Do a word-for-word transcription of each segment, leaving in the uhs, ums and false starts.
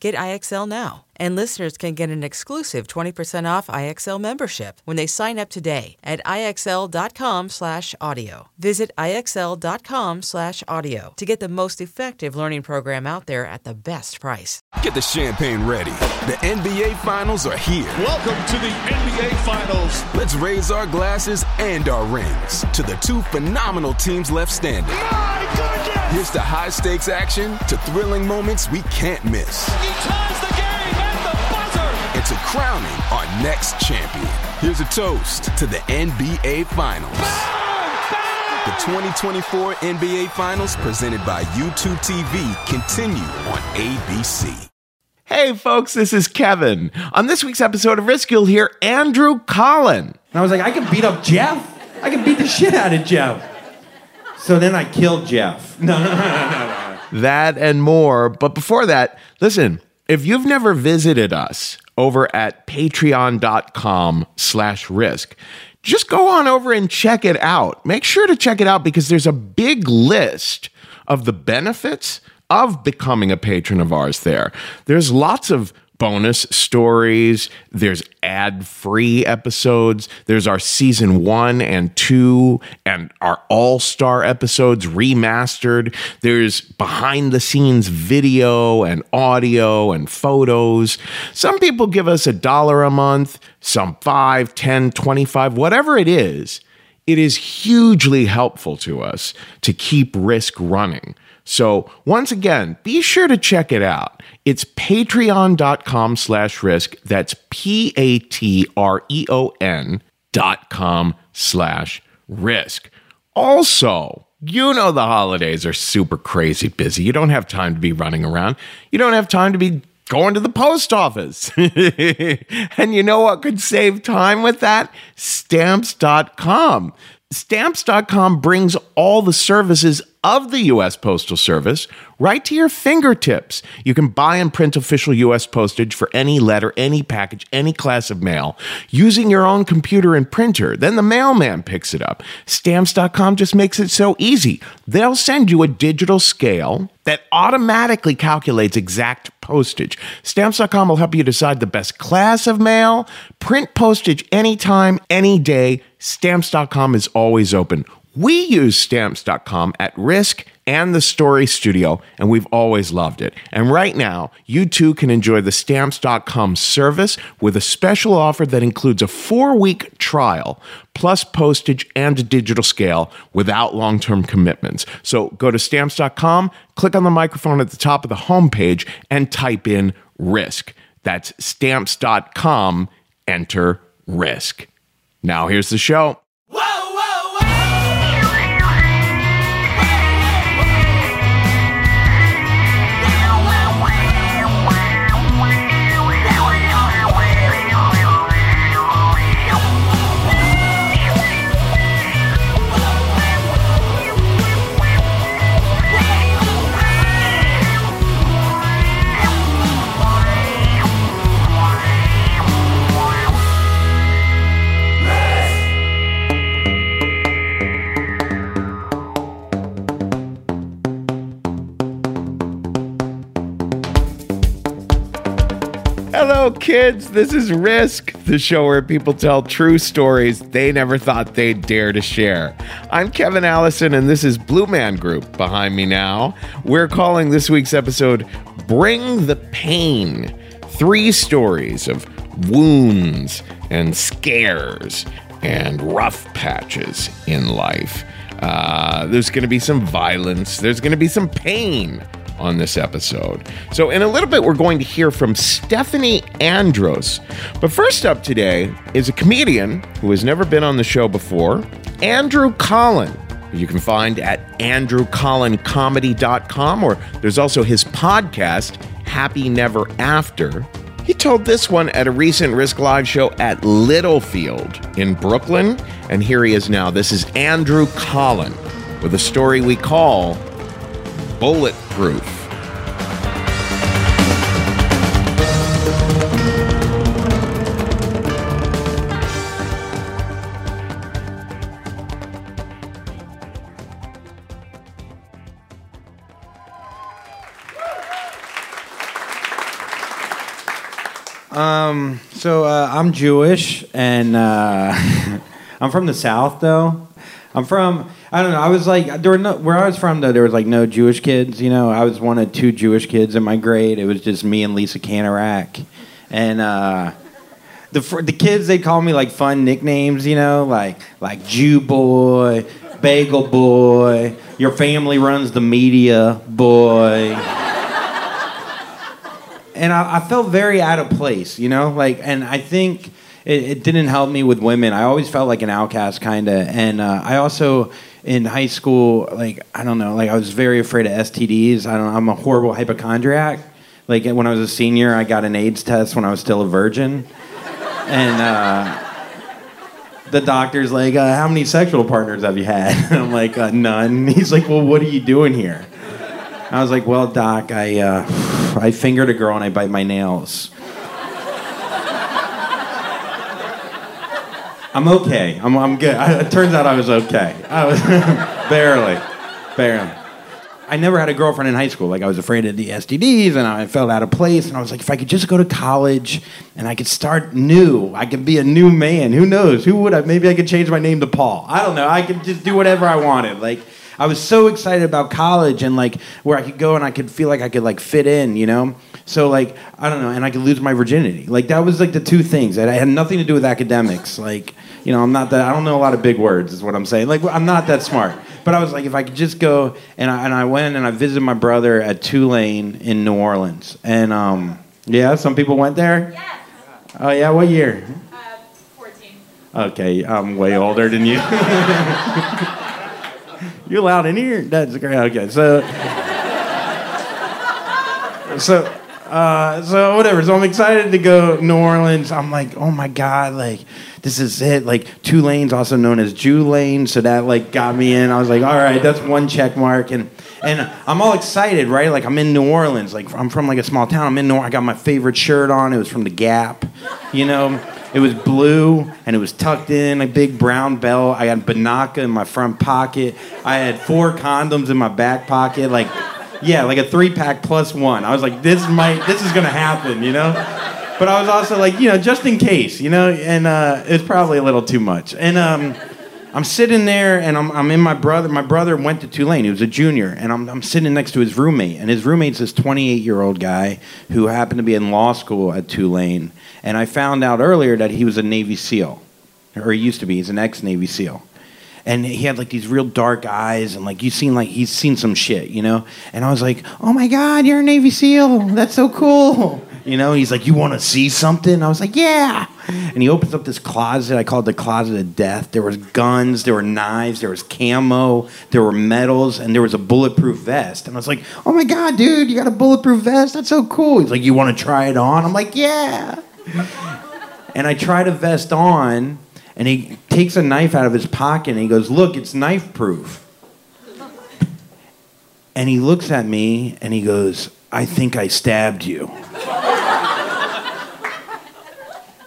Get I X L now, and listeners can get an exclusive twenty percent off I X L membership when they sign up today at IXL.com slash audio. Visit IXL.com slash audio to get the most effective learning program out there at the best price. Get the champagne ready. The N B A Finals are here. Welcome to the N B A Finals. Let's raise our glasses and our rings to the two phenomenal teams left standing. My goodness! Here's the high-stakes action to thrilling moments we can't miss. He ties the game at the buzzer. And to crowning our next champion. Here's a toast to the N B A Finals. Bang! Bang! The twenty twenty-four N B A Finals presented by YouTube T V continue on A B C. Hey, folks, this is Kevin. On this week's episode of Risk, you'll hear Andrew Collin. And I was like, I can beat up Jeff. I can beat the shit out of Jeff. So then I killed Jeff. No, no, no, no, no. That and more. But before that, listen, if you've never visited us over at patreon.com slash risk, just go on over and check it out. Make sure to check it out because there's a big list of the benefits of becoming a patron of ours there. There's lots of bonus stories, there's ad-free episodes, there's our season one and two and our all-star episodes remastered, there's behind-the-scenes video and audio and photos. Some people give us a dollar a month, some five, ten, twenty-five, whatever it is, it is hugely helpful to us to keep Risk running. So once again, be sure to check it out. It's patreon.com slash risk. That's P-A-T-R-E-O-N dot com slash risk. Also, you know the holidays are super crazy busy. You don't have time to be running around. You don't have time to be going to the post office. And you know what could save time with that? Stamps dot com. Stamps dot com brings all the services of the U S Postal Service right to your fingertips. You can buy and print official U S postage for any letter, any package, any class of mail using your own computer and printer. Then the mailman picks it up. Stamps dot com just makes it so easy. They'll send you a digital scale that automatically calculates exact postage. Stamps dot com will help you decide the best class of mail, print postage anytime, any day. Stamps dot com is always open. We use Stamps dot com at Risk and the Story Studio, and we've always loved it. And right now, you too can enjoy the Stamps dot com service with a special offer that includes a four-week trial, plus postage and a digital scale without long-term commitments. So go to Stamps dot com, click on the microphone at the top of the homepage, and type in Risk. That's Stamps dot com, enter Risk. Now here's the show. Hello, kids. This is Risk, the show where people tell true stories they never thought they'd dare to share. I'm Kevin Allison, and this is Blue Man Group behind me now. We're calling this week's episode Bring the Pain. Three stories of wounds and scares and rough patches in life. Uh, there's going to be some violence. There's going to be some pain. on this episode. So in a little bit, we're going to hear from Stephanie Andros. But first up today is a comedian who has never been on the show before, Andrew Collin. You can find at andrew collin comedy dot com, or there's also his podcast, Happy Never After. He told this one at a recent Risk Live show at Littlefield in Brooklyn, and here he is now. This is Andrew Collin with a story we call Bulletproof. Um, so, uh, I'm Jewish, and, uh, I'm from the South, though. I'm from, I don't know, I was like, there were no, where I was from, though, there was, like, no Jewish kids, you know? I was one of two Jewish kids in my grade. It was just me and Lisa Canarak. And, uh, the the kids, they called me, like, fun nicknames, you know? Like, like, Jew boy, bagel boy, your family runs the media boy. And I, I felt very out of place, you know? Like, and I think it, it didn't help me with women. I always felt like an outcast, kind of. And uh, I also, in high school, like, I don't know, like, I was very afraid of S T Ds. I don't know, I'm a horrible hypochondriac. Like, when I was a senior, I got an AIDS test when I was still a virgin. And uh, the doctor's like, uh, how many sexual partners have you had? And I'm like, uh, none. He's like, well, what are you doing here? I was like, well, doc, I uh, I fingered a girl and I bite my nails. I'm okay. I'm I'm good. I, it turns out I was okay. I was barely, barely. I never had a girlfriend in high school. Like, I was afraid of the S T Ds, and I felt out of place. And I was like, if I could just go to college and I could start new, I could be a new man. Who knows? Who would I? Maybe I could change my name to Paul. I don't know. I could just do whatever I wanted. Like, I was so excited about college and, like, where I could go and I could feel like I could, like, fit in, you know? So, like, I don't know, and I could lose my virginity. Like, that was, like, the two things. It had nothing to do with academics. Like, you know, I'm not that, I don't know a lot of big words is what I'm saying. Like, I'm not that smart. But I was like, if I could just go, and I, and I went and I visited my brother at Tulane in New Orleans. And, um, yeah, some people went there? Yes. Oh, yeah, what year? Uh, fourteen. Okay, I'm way older than you. You're loud in here. That's great. Okay, so, so, uh, so whatever. So I'm excited to go New Orleans. I'm like, oh my god, like this is it. Like Tulane's also known as Jew Lane, so that like got me in. I was like, all right, that's one check mark, and and I'm all excited, right? Like I'm in New Orleans. Like I'm from like a small town. I'm in New Orleans. I got my favorite shirt on. It was from the Gap, you know. It was blue, and it was tucked in, a big brown belt. I had Banaka in my front pocket. I had four condoms in my back pocket. Like, yeah, like a three-pack plus one. I was like, this might, this is going to happen, you know? But I was also like, you know, just in case, you know? And uh, it's probably a little too much. And um, I'm sitting there, and I'm, I'm in my brother. My brother went to Tulane. He was a junior. And I'm, I'm sitting next to his roommate. And his roommate's this twenty-eight-year-old guy who happened to be in law school at Tulane. And I found out earlier that he was a Navy SEAL, or he used to be. He's an ex-Navy SEAL. And he had like these real dark eyes, and like you seen like he's seen some shit, you know? And I was like, oh my God, you're a Navy SEAL. That's so cool. You know, he's like, you want to see something? I was like, yeah. And he opens up this closet. I called it the closet of death. There was guns. There were knives. There was camo. There were medals. And there was a bulletproof vest. And I was like, oh my God, dude, you got a bulletproof vest? That's so cool. He's like, you want to try it on? I'm like, yeah. And I tried a vest on, and he takes a knife out of his pocket, and he goes, look, it's knife proof. And he looks at me, and he goes, I think I stabbed you.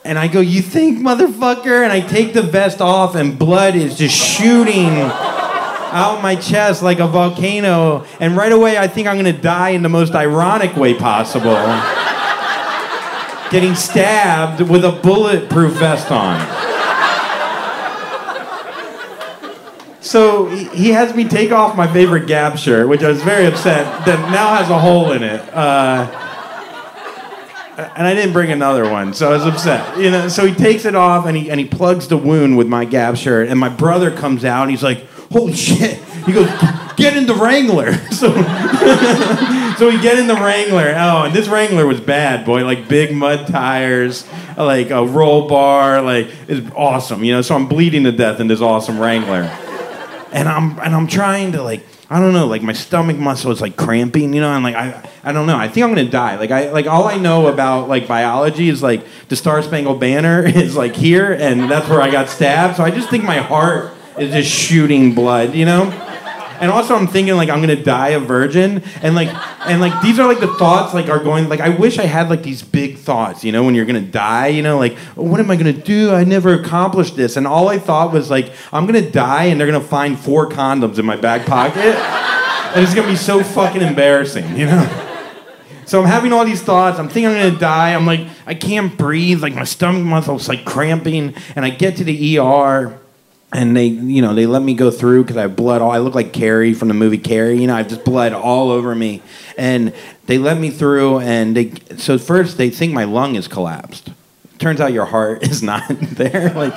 And I go, you think, motherfucker? And I take the vest off, and blood is just shooting out my chest like a volcano. And right away, I think I'm going to die in the most ironic way possible. Getting stabbed with a bulletproof vest on. So he has me take off my favorite Gap shirt, which I was very upset that now has a hole in it. Uh, and I didn't bring another one, so I was upset. You know, so he takes it off and he and he plugs the wound with my Gap shirt, and my brother comes out and he's like, holy shit. He goes, get in the Wrangler. So, so we get in the Wrangler. Oh, and this Wrangler was bad, boy. Like big mud tires, like a roll bar. Like it's awesome, you know. So I'm bleeding to death in this awesome Wrangler, and I'm and I'm trying to like. I don't know, like my stomach muscle is like cramping, you know, and like I, I don't know. I think I'm gonna die. Like I, like all I know about like biology is like the Star Spangled Banner is like here, and that's where I got stabbed. So I just think my heart is just shooting blood, you know. And also I'm thinking like I'm gonna die a virgin, and like and like these are like the thoughts like are going like I wish I had like these big thoughts, you know, when you're gonna die, you know, like oh, what am I gonna do? I never accomplished this, and all I thought was like I'm gonna die and they're gonna find four condoms in my back pocket, and it's gonna be so fucking embarrassing, you know. So I'm having all these thoughts. I'm thinking I'm gonna die. I'm like I can't breathe. Like my stomach muscle's like cramping, and I get to the E R. And they, you know, they let me go through because I have blood all. I look like Carrie from the movie Carrie. You know, I have just blood all over me. And they let me through. And they, so first they think my lung is collapsed. Turns out your heart is not there. Like,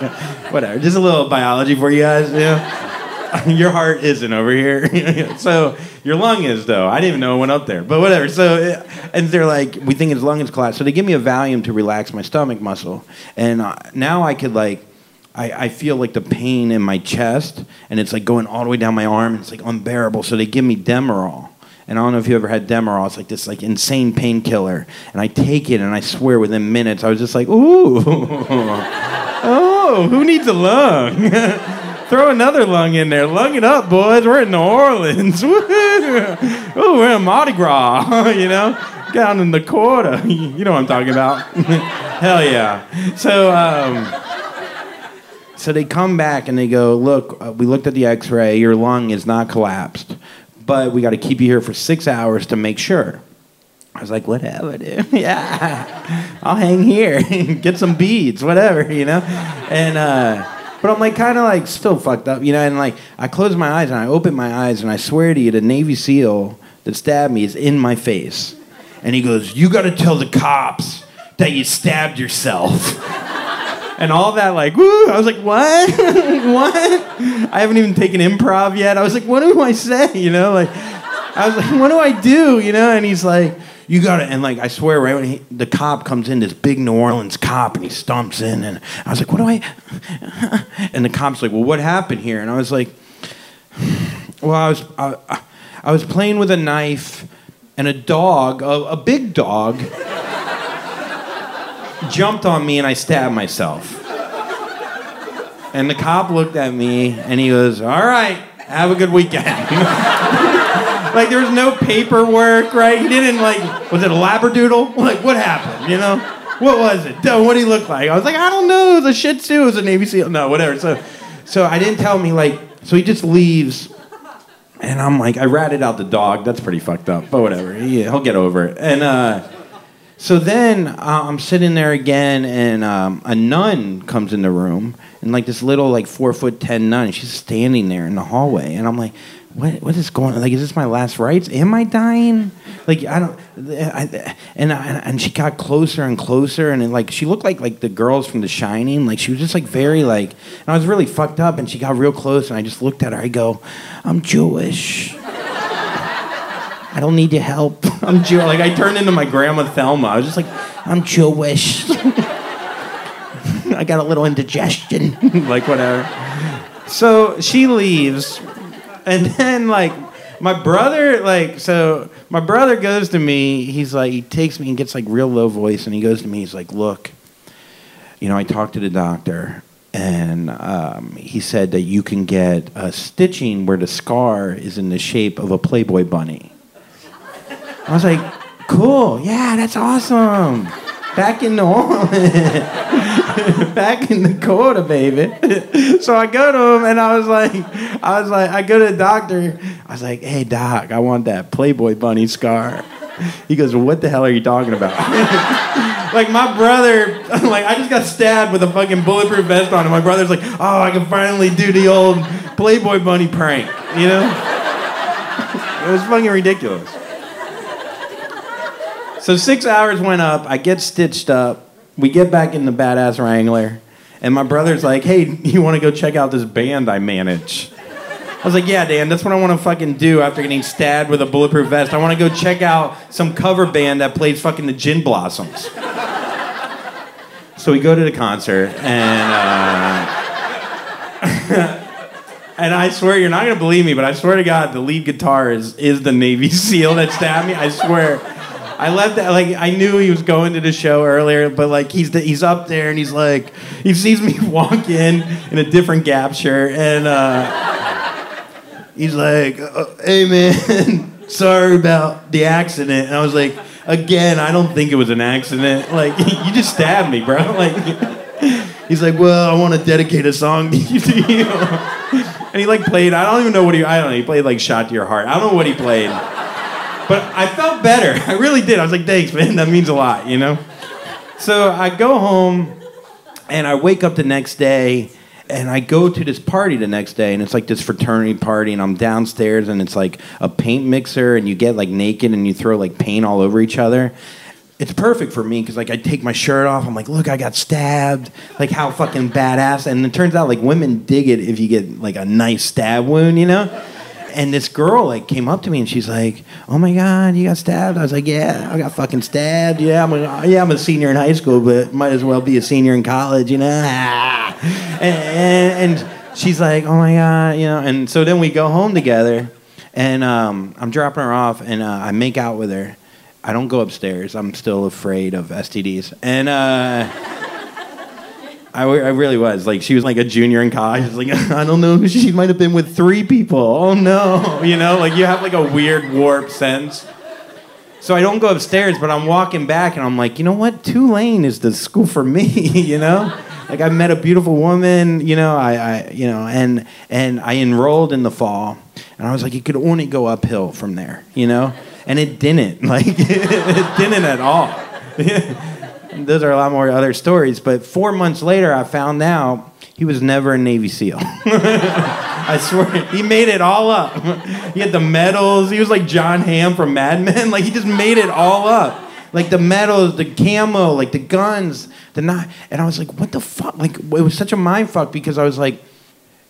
whatever. Just a little biology for you guys. You know? Your heart isn't over here. So your lung is though. I didn't even know it went up there. But whatever. So, and they're like, we think his lung is collapsed. So they give me a Valium to relax my stomach muscle. And now I could like. I, I feel like the pain in my chest, and it's like going all the way down my arm, and it's like unbearable. So they give me Demerol. And I don't know if you ever had Demerol. It's like this like insane painkiller. And I take it, and I swear within minutes, I was just like, ooh, oh, who needs a lung? Throw another lung in there. Lung it up, boys. We're in New Orleans. Woohoo! Oh, we're in Mardi Gras, you know? Down in the quarter. You know what I'm talking about. Hell yeah. So, um... So they come back and they go, look, uh, we looked at the x-ray. Your lung is not collapsed, but we got to keep you here for six hours to make sure. I was like, whatever, dude. Yeah, I'll hang here. Get some beads, whatever, you know? And, uh... But I'm like kind of like still fucked up, you know? And like I close my eyes and I open my eyes and I swear to you the Navy SEAL that stabbed me is in my face. And he goes, you got to tell the cops that you stabbed yourself. And all that, like, woo! I was like, what? What? I haven't even taken improv yet. I was like, what do I say? You know, like, I was like, what do I do? You know, and he's like, you got to, and like, I swear, right when he, the cop comes in, this big New Orleans cop, and he stomps in, and I was like, what do I, and the cop's like, well, what happened here? And I was like, well, I was, I, I was playing with a knife, and a dog, a, a big dog, jumped on me and I stabbed myself. And the cop looked at me and he goes, all right, have a good weekend. Like there was no paperwork, right? He didn't like, was it a labradoodle? Like what happened, you know? What was it? What did he look like? I was like, I don't know. It was a Shih Tzu. It was a Navy SEAL. No, whatever. So, so I didn't tell him he like, so he just leaves. And I'm like, I ratted out the dog. That's pretty fucked up, but whatever. He, he'll get over it. And, uh, So then uh, I'm sitting there again, and um, a nun comes in the room, and like this little like four foot ten nun, she's standing there in the hallway, and I'm like, what what is going on? Like, is this my last rites? Am I dying? Like I don't. I, and I, and she got closer and closer, and it, like she looked like like the girls from The Shining. Like she was just like very like, and I was really fucked up, and she got real close, and I just looked at her. I go, I'm Jewish. I don't need your help. I'm Jewish. Like, I turned into my grandma Thelma. I was just like, I'm Jewish. I got a little indigestion. Like, whatever. So she leaves. And then, like, my brother, like, so my brother goes to me. He's like, he takes me and gets, like, real low voice. And he goes to me. He's like, look, you know, I talked to the doctor. And um, he said that you can get a stitching where the scar is in the shape of a Playboy bunny. I was like, cool, yeah, that's awesome. Back in New Orleans. Back in the quarter, baby. So I go to him and I was like, I was like, I go to the doctor. I was like, hey, doc, I want that Playboy bunny scar. He goes, well, what the hell are you talking about? Like my brother, like I just got stabbed with a fucking bulletproof vest on and my brother's like, oh, I can finally do the old Playboy bunny prank, you know? It was fucking ridiculous. So six hours went up, I get stitched up, we get back in the badass Wrangler, and my brother's like, hey, you want to go check out this band I manage? I was like, yeah, Dan, that's what I want to fucking do after getting stabbed with a bulletproof vest. I want to go check out some cover band that played fucking the Gin Blossoms. So we go to the concert, and uh, and I swear, you're not going to believe me, but I swear to God, the lead guitar is, is the Navy SEAL that stabbed me. I swear. I left that, like, I knew he was going to the show earlier, but, like, he's the, he's up there, and he's like, he sees me walk in in a different Gap shirt, and uh, he's like, oh, hey, man, sorry about the accident. And I was like, again, I don't think it was an accident. Like, you just stabbed me, bro. Like, he's like, well, I want to dedicate a song to you. And he, like, played, I don't even know what he, I don't know, he played, like, Shot to Your Heart. I don't know what he played. But I felt better. I really did. I was like, thanks, man. That means a lot, you know? So I go home, and I wake up the next day, and I go to this party the next day, and it's like this fraternity party, and I'm downstairs, and it's like a paint mixer, and you get like naked, and you throw like paint all over each other. It's perfect for me, because like I take my shirt off, I'm like, look, I got stabbed. Like, how fucking badass. And it turns out like women dig it if you get like a nice stab wound, you know? And this girl, like, came up to me, and she's like, oh, my God, you got stabbed? I was like, yeah, I got fucking stabbed. Yeah, I'm a, yeah, I'm a senior in high school, but might as well be a senior in college, you know? Ah. And, and, and she's like, oh, my God, you know? And so then we go home together, and um, I'm dropping her off, and uh, I make out with her. I don't go upstairs. I'm still afraid of S T Ds. And... Uh, I, I really was. Like, she was like a junior in college. I was like, I don't know. She might have been with three people. Oh, no. You know, like, you have like a weird warped sense. So I don't go upstairs, but I'm walking back, and I'm like, you know what? Tulane is the school for me, you know? Like, I met a beautiful woman, you know, I, I you know, and and I enrolled in the fall. And I was like, it could only go uphill from there, you know? And it didn't. Like, it, it didn't at all. Those are a lot more other stories, but four months later, I found out he was never a Navy SEAL. I swear, he made it all up. He had the medals. He was like John Hamm from Mad Men. Like, he just made it all up. Like, the medals, the camo, like, the guns, the knife. And I was like, what the fuck? Like, it was such a mind fuck, because I was like,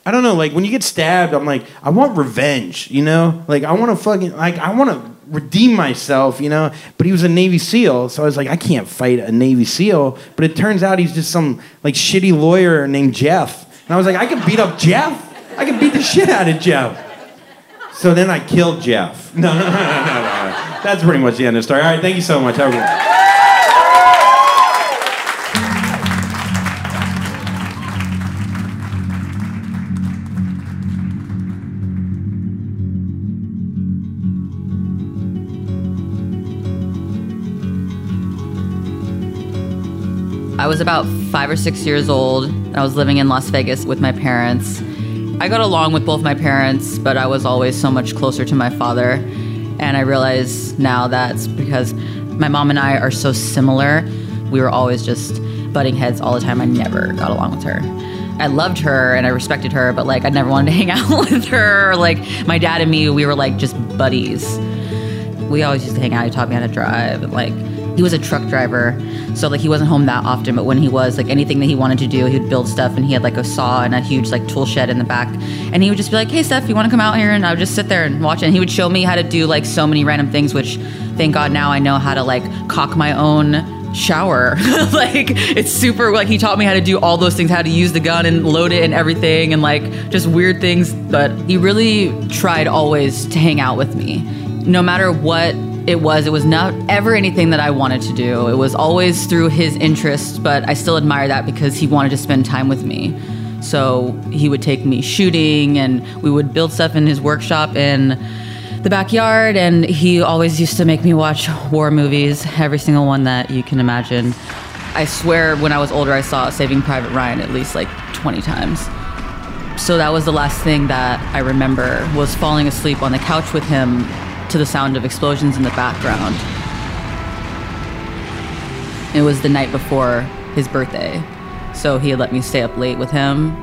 I don't know, like, when you get stabbed, I'm like, I want revenge, you know? Like, I want to fucking, like, I want to redeem myself, you know? But he was a Navy SEAL, so I was like, I can't fight a Navy SEAL. But it turns out he's just some, like, shitty lawyer named Jeff. And I was like, I can beat up Jeff. I can beat the shit out of Jeff. So then I killed Jeff. No, no, no, no, no, no. That's pretty much the end of the story. All right, thank you so much, everyone. I was about five or six years old, and I was living in Las Vegas with my parents. I got along with both my parents, but I was always so much closer to my father. And I realize now that's because my mom and I are so similar. We were always just butting heads all the time. I never got along with her. I loved her and I respected her, but like I never wanted to hang out with her. Like my dad and me, we were like just buddies. We always used to hang out. He taught me how to drive, and like he was a truck driver, so like he wasn't home that often, but when he was, like anything that he wanted to do, he would build stuff, and he had like a saw and a huge like tool shed in the back, and he would just be like, hey Steph, you want to come out here? And I would just sit there and watch it, and he would show me how to do like so many random things, which thank God now I know how to like caulk my own shower. Like it's super, like he taught me how to do all those things, how to use the gun and load it and everything, and like just weird things. But he really tried always to hang out with me, no matter what It was. It was not ever anything that I wanted to do. It was always through his interests, but I still admire that because he wanted to spend time with me. So he would take me shooting, and we would build stuff in his workshop in the backyard, and he always used to make me watch war movies, every single one that you can imagine. I swear when I was older, I saw Saving Private Ryan at least like twenty times. So that was the last thing that I remember, was falling asleep on the couch with him to the sound of explosions in the background. It was the night before his birthday, so he had let me stay up late with him,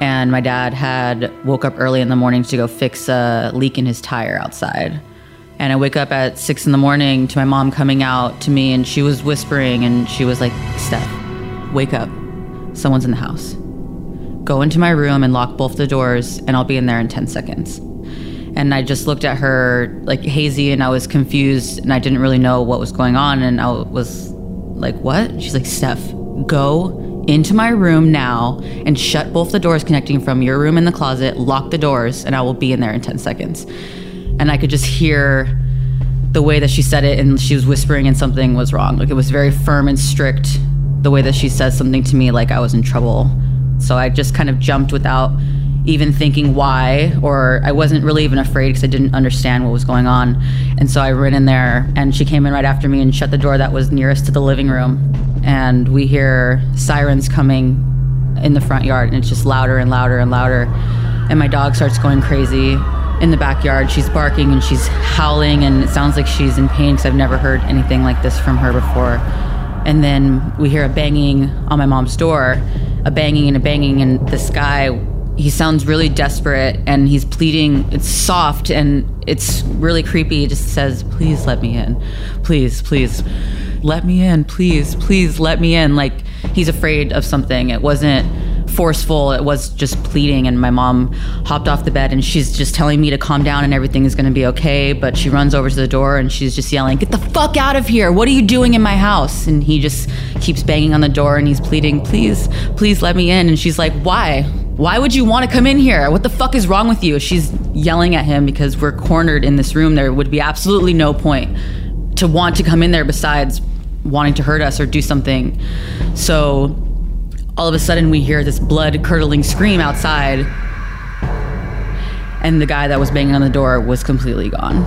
and my dad had woke up early in the morning to go fix a leak in his tire outside. And I wake up at six in the morning to my mom coming out to me, and she was whispering, and she was like, Steph, wake up, someone's in the house. go into my room and lock both the doors and I'll be in there in ten seconds. And I just looked at her like hazy and I was confused and I didn't really know what was going on. And I was like, what? She's like, Steph, go into my room now and shut both the doors connecting from your room and the closet, lock the doors, and I will be in there in ten seconds. And I could just hear the way that she said it, and she was whispering and something was wrong. Like, it was very firm and strict, the way that she said something to me like I was in trouble. So I just kind of jumped without even thinking why, or I wasn't really even afraid because I didn't understand what was going on. And so I ran in there and she came in right after me and shut the door that was nearest to the living room. And we hear sirens coming in the front yard and it's just louder and louder and louder. And my dog starts going crazy in the backyard. She's barking and she's howling and it sounds like she's in pain because I've never heard anything like this from her before. And then we hear a banging on my mom's door, a banging and a banging, and this guy, he sounds really desperate and he's pleading. It's soft and it's really creepy. He just says, please let me in. Please, please, let me in. Please, please, let me in. Like, he's afraid of something. It wasn't forceful, it was just pleading. And my mom hopped off the bed and she's just telling me to calm down and everything is going to be okay. But she runs over to the door and she's just yelling, get the fuck out of here, what are you doing in my house? And he just keeps banging on the door and he's pleading, please, please let me in. And she's like, why? Why would you want to come in here? What the fuck is wrong with you? She's yelling at him because we're cornered in this room. There would be absolutely no point to want to come in there besides wanting to hurt us or do something. So all of a sudden we hear this blood-curdling scream outside and the guy that was banging on the door was completely gone.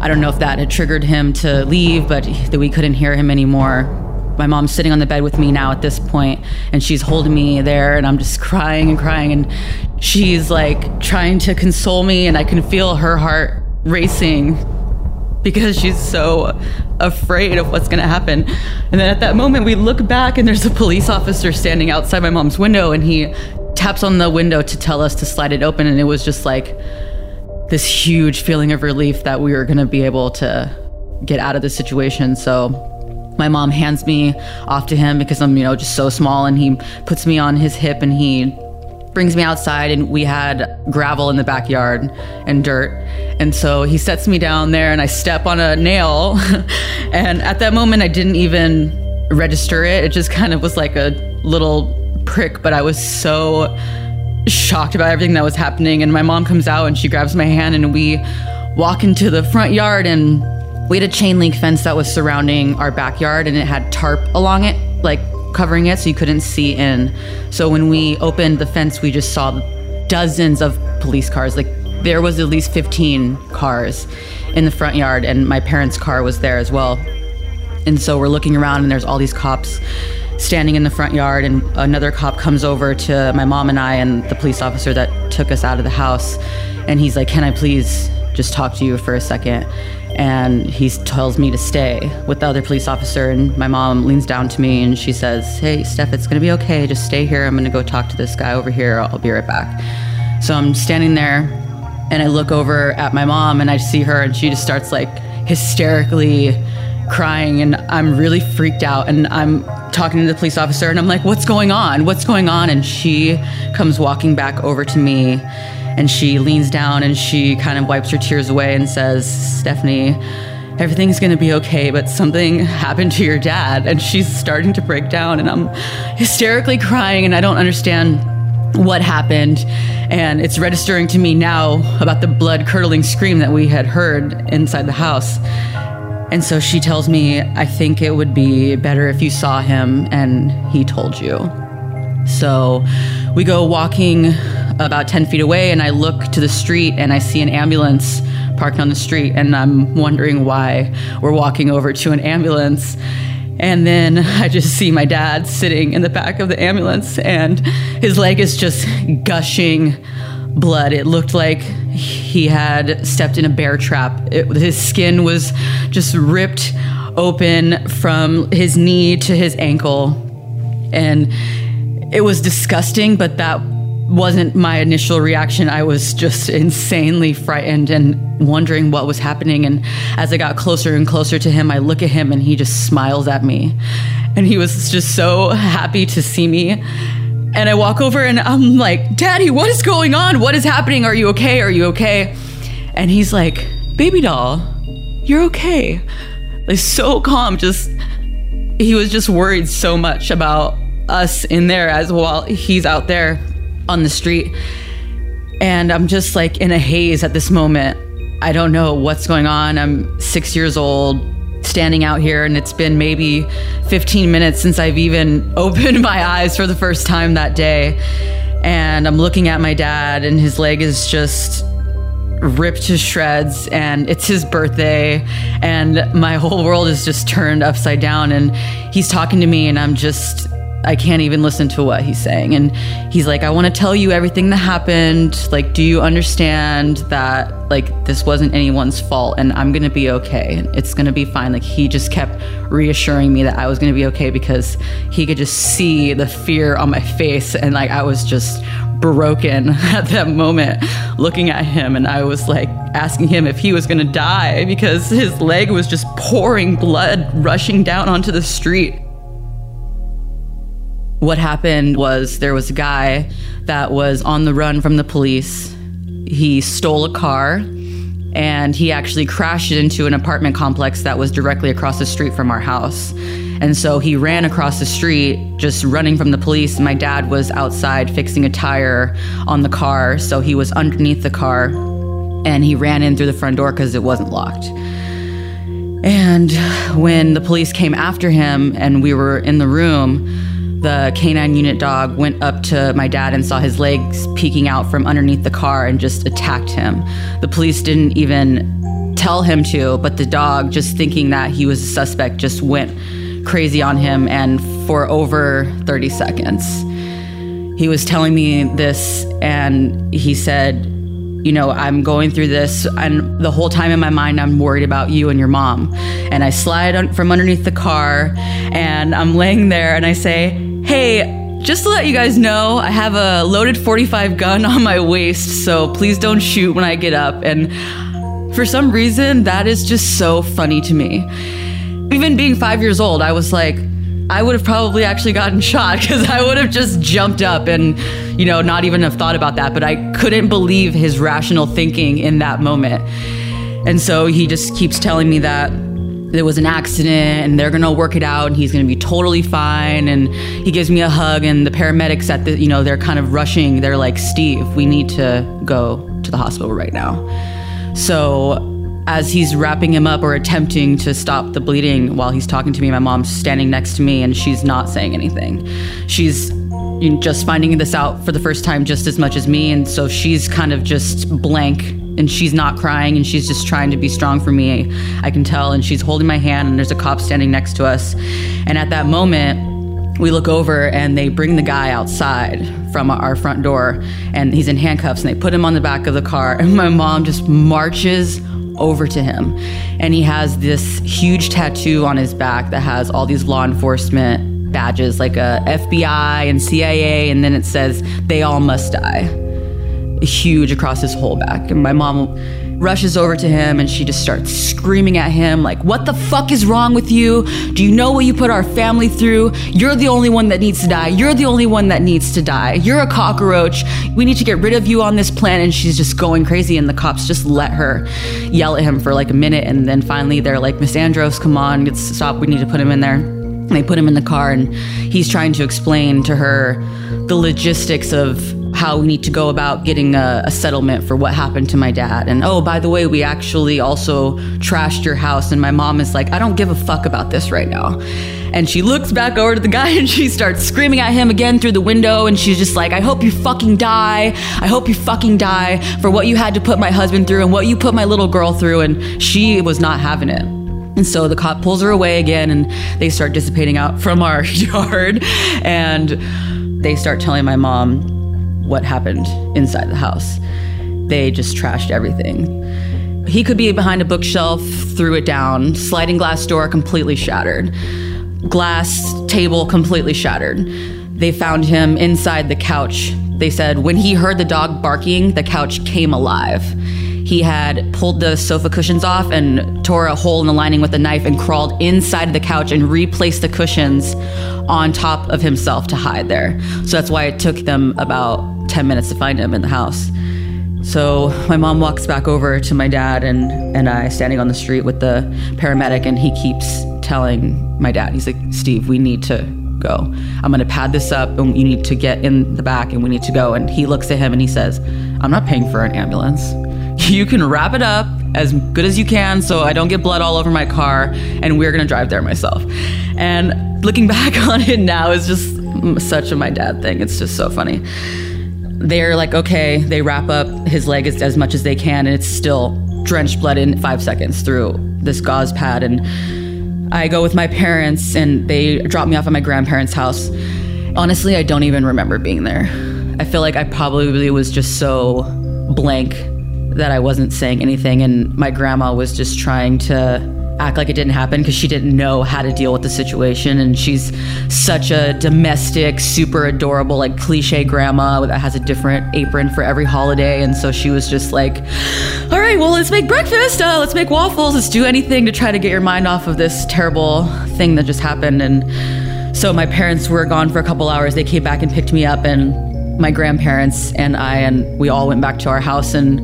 I don't know if that had triggered him to leave, but we couldn't hear him anymore. My mom's sitting on the bed with me now at this point and she's holding me there and I'm just crying and crying and she's like trying to console me and I can feel her heart racing because she's so afraid of what's gonna happen. And then at that moment we look back and there's a police officer standing outside my mom's window and he taps on the window to tell us to slide it open. And it was just like this huge feeling of relief that we were gonna be able to get out of the situation. So my mom hands me off to him because I'm, you know, just so small, and he puts me on his hip and he brings me outside, and we had gravel in the backyard and dirt. And so he sets me down there and I step on a nail. And at that moment I didn't even register it. It just kind of was like a little prick, but I was so shocked about everything that was happening. And my mom comes out and she grabs my hand and we walk into the front yard, and we had a chain link fence that was surrounding our backyard and it had tarp along it, like covering it so you couldn't see in. So when we opened the fence, we just saw dozens of police cars. Like, there was at least fifteen cars in the front yard, and my parents' car was there as well. And so we're looking around and there's all these cops standing in the front yard, and another cop comes over to my mom and I and the police officer that took us out of the house, and he's like, can I please just talk to you for a second? And he tells me to stay with the other police officer, and my mom leans down to me and she says, hey, Steph, it's gonna be okay, just stay here. I'm gonna go talk to this guy over here, I'll be right back. So I'm standing there and I look over at my mom and I see her and she just starts like hysterically crying, and I'm really freaked out, and I'm talking to the police officer and I'm like, what's going on, what's going on? And she comes walking back over to me and she leans down and she kind of wipes her tears away and says, Stephanie, everything's gonna be okay, but something happened to your dad. And she's starting to break down and I'm hysterically crying and I don't understand what happened. And it's registering to me now about the blood-curdling scream that we had heard inside the house. And so she tells me, I think it would be better if you saw him and he told you. So we go walking about ten feet away and I look to the street and I see an ambulance parked on the street, and I'm wondering why we're walking over to an ambulance. And then I just see my dad sitting in the back of the ambulance and his leg is just gushing blood. It looked like he had stepped in a bear trap. It, his skin was just ripped open from his knee to his ankle, and it was disgusting, but that wasn't my initial reaction. I was just insanely frightened and wondering what was happening. And as I got closer and closer to him, I look at him and he just smiles at me. And he was just so happy to see me. And I walk over and I'm like, Daddy, what is going on? What is happening? Are you okay? Are you okay? And he's like, baby doll, you're okay. Like so calm. Just, he was just worried so much about us in there as well. He's out there on the street. And I'm just like in a haze at this moment. I don't know what's going on. I'm six years old, standing out here, and it's been maybe fifteen minutes since I've even opened my eyes for the first time that day. And I'm looking at my dad, and his leg is just ripped to shreds, and it's his birthday, and my whole world is just turned upside down. And he's talking to me, and I'm just, I can't even listen to what he's saying. And he's like, I want to tell you everything that happened. Like, do you understand that, like, this wasn't anyone's fault, and I'm going to be okay, and it's going to be fine. Like, he just kept reassuring me that I was going to be okay, because he could just see the fear on my face. And like, I was just broken at that moment looking at him. And I was like asking him if he was going to die, because his leg was just pouring blood, rushing down onto the street. What happened was, there was a guy that was on the run from the police. He stole a car, and he actually crashed into an apartment complex that was directly across the street from our house. And so he ran across the street, just running from the police. My dad was outside fixing a tire on the car, so he was underneath the car, and he ran in through the front door because it wasn't locked. And when the police came after him and we were in the room, the canine unit dog went up to my dad and saw his legs peeking out from underneath the car and just attacked him. The police didn't even tell him to, but the dog, just thinking that he was a suspect, just went crazy on him. And for over thirty seconds, he was telling me this, and he said, you know, I'm going through this, and the whole time in my mind, I'm worried about you and your mom. And I slide un- from underneath the car, and I'm laying there, and I say, hey, just to let you guys know, I have a loaded forty-five gun on my waist, so please don't shoot when I get up. And for some reason, that is just so funny to me. Even being five years old, I was like, I would have probably actually gotten shot, because I would have just jumped up and, you know, not even have thought about that. But I couldn't believe his rational thinking in that moment. And so he just keeps telling me that there was an accident, and they're going to work it out, and he's going to be totally fine. And he gives me a hug, and the paramedics at the, you know, they're kind of rushing. They're like, Steve, we need to go to the hospital right now. So as he's wrapping him up or attempting to stop the bleeding while he's talking to me, my mom's standing next to me, and she's not saying anything. She's just finding this out for the first time just as much as me. And so she's kind of just blank, and she's not crying, and she's just trying to be strong for me, I can tell. And she's holding my hand, and there's a cop standing next to us. And at that moment, we look over, and they bring the guy outside from our front door, and he's in handcuffs, and they put him on the back of the car. And my mom just marches over to him, and he has this huge tattoo on his back that has all these law enforcement badges, like a F B I and C I A, and then it says, they all must die, huge across his whole back. And my mom rushes over to him, and she just starts screaming at him, like, what the fuck is wrong with you? Do you know what you put our family through? You're the only one that needs to die. You're the only one that needs to die. You're a cockroach. We need to get rid of you on this planet. And she's just going crazy, and the cops just let her yell at him for like a minute. And then finally they're like, Miss Andros, come on, get stop. We need to put him in there. And they put him in the car, and he's trying to explain to her the logistics of how we need to go about getting a, a settlement for what happened to my dad. And, oh, by the way, we actually also trashed your house. And my mom is like, I don't give a fuck about this right now. And she looks back over to the guy, and she starts screaming at him again through the window. And she's just like, I hope you fucking die. I hope you fucking die for what you had to put my husband through and what you put my little girl through. And she was not having it. And so the cop pulls her away again, and they start dissipating out from our yard. And they start telling my mom what happened inside the house. They just trashed everything. He could be behind a bookshelf, threw it down, sliding glass door completely shattered, glass table completely shattered. They found him inside the couch. They said when he heard the dog barking, the couch came alive. He had pulled the sofa cushions off and tore a hole in the lining with a knife and crawled inside the couch and replaced the cushions on top of himself to hide there. So that's why it took them about ten minutes to find him in the house. So my mom walks back over to my dad and, and I standing on the street with the paramedic, and he keeps telling my dad, he's like, Steve, we need to go. I'm going to pad this up and you need to get in the back and we need to go. And he looks at him and he says, I'm not paying for an ambulance. You can wrap it up as good as you can so I don't get blood all over my car, and we're going to drive there myself. And looking back on it now is just such a my dad thing. It's just so funny. They're like, okay, they wrap up his leg as, as much as they can, and it's still drenched blood in five seconds through this gauze pad. And I go with my parents, and they drop me off at my grandparents' house. Honestly, I don't even remember being there. I feel like I probably was just so blank that I wasn't saying anything, and my grandma was just trying to act like it didn't happen because she didn't know how to deal with the situation. And she's such a domestic, super adorable, like cliche grandma that has a different apron for every holiday. And so she was just like, all right, well, let's make breakfast. Uh, let's make waffles. Let's do anything to try to get your mind off of this terrible thing that just happened. And so my parents were gone for a couple hours. They came back and picked me up, and my grandparents and I, and we all went back to our house. And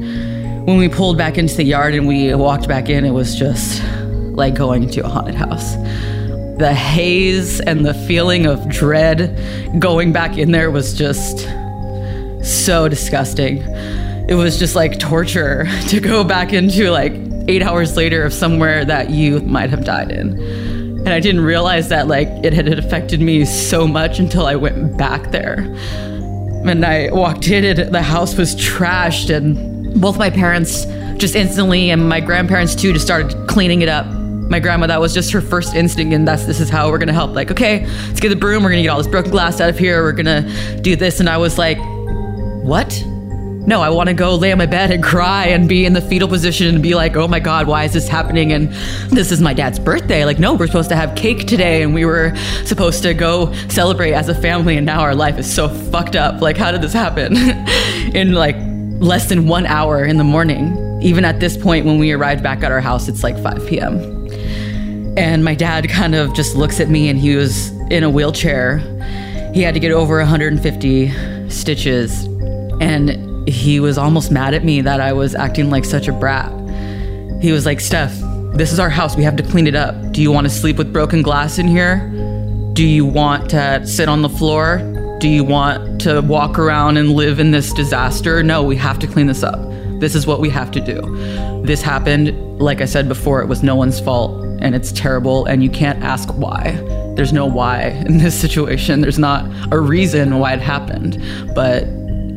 when we pulled back into the yard and we walked back in, it was just like going into a haunted house. The haze and the feeling of dread going back in there was just so disgusting. It was just like torture to go back into like eight hours later of somewhere that you might have died in. And I didn't realize that like it had affected me so much until I went back there. And I walked in and the house was trashed, and both my parents just instantly, and my grandparents too, just started cleaning it up. My grandma, that was just her first instinct, and that's this is how we're gonna help. Like, okay, let's get the broom, we're gonna get all this broken glass out of here, we're gonna do this. And I was like, what? No, I wanna go lay on my bed and cry and be in the fetal position and be like, oh my God, why is this happening? And this is my dad's birthday. Like, no, we're supposed to have cake today and we were supposed to go celebrate as a family, and now our life is so fucked up. Like, how did this happen? In like less than one hour in the morning. Even at this point, when we arrived back at our house, it's like five p.m. And my dad kind of just looks at me, and he was in a wheelchair. He had to get over one hundred fifty stitches. And he was almost mad at me that I was acting like such a brat. He was like, Steph, this is our house. We have to clean it up. Do you want to sleep with broken glass in here? Do you want to sit on the floor? Do you want to walk around and live in this disaster? No, we have to clean this up. This is what we have to do. This happened. Like I said before, it was no one's fault, and it's terrible, and you can't ask why. There's no why in this situation. There's not a reason why it happened, but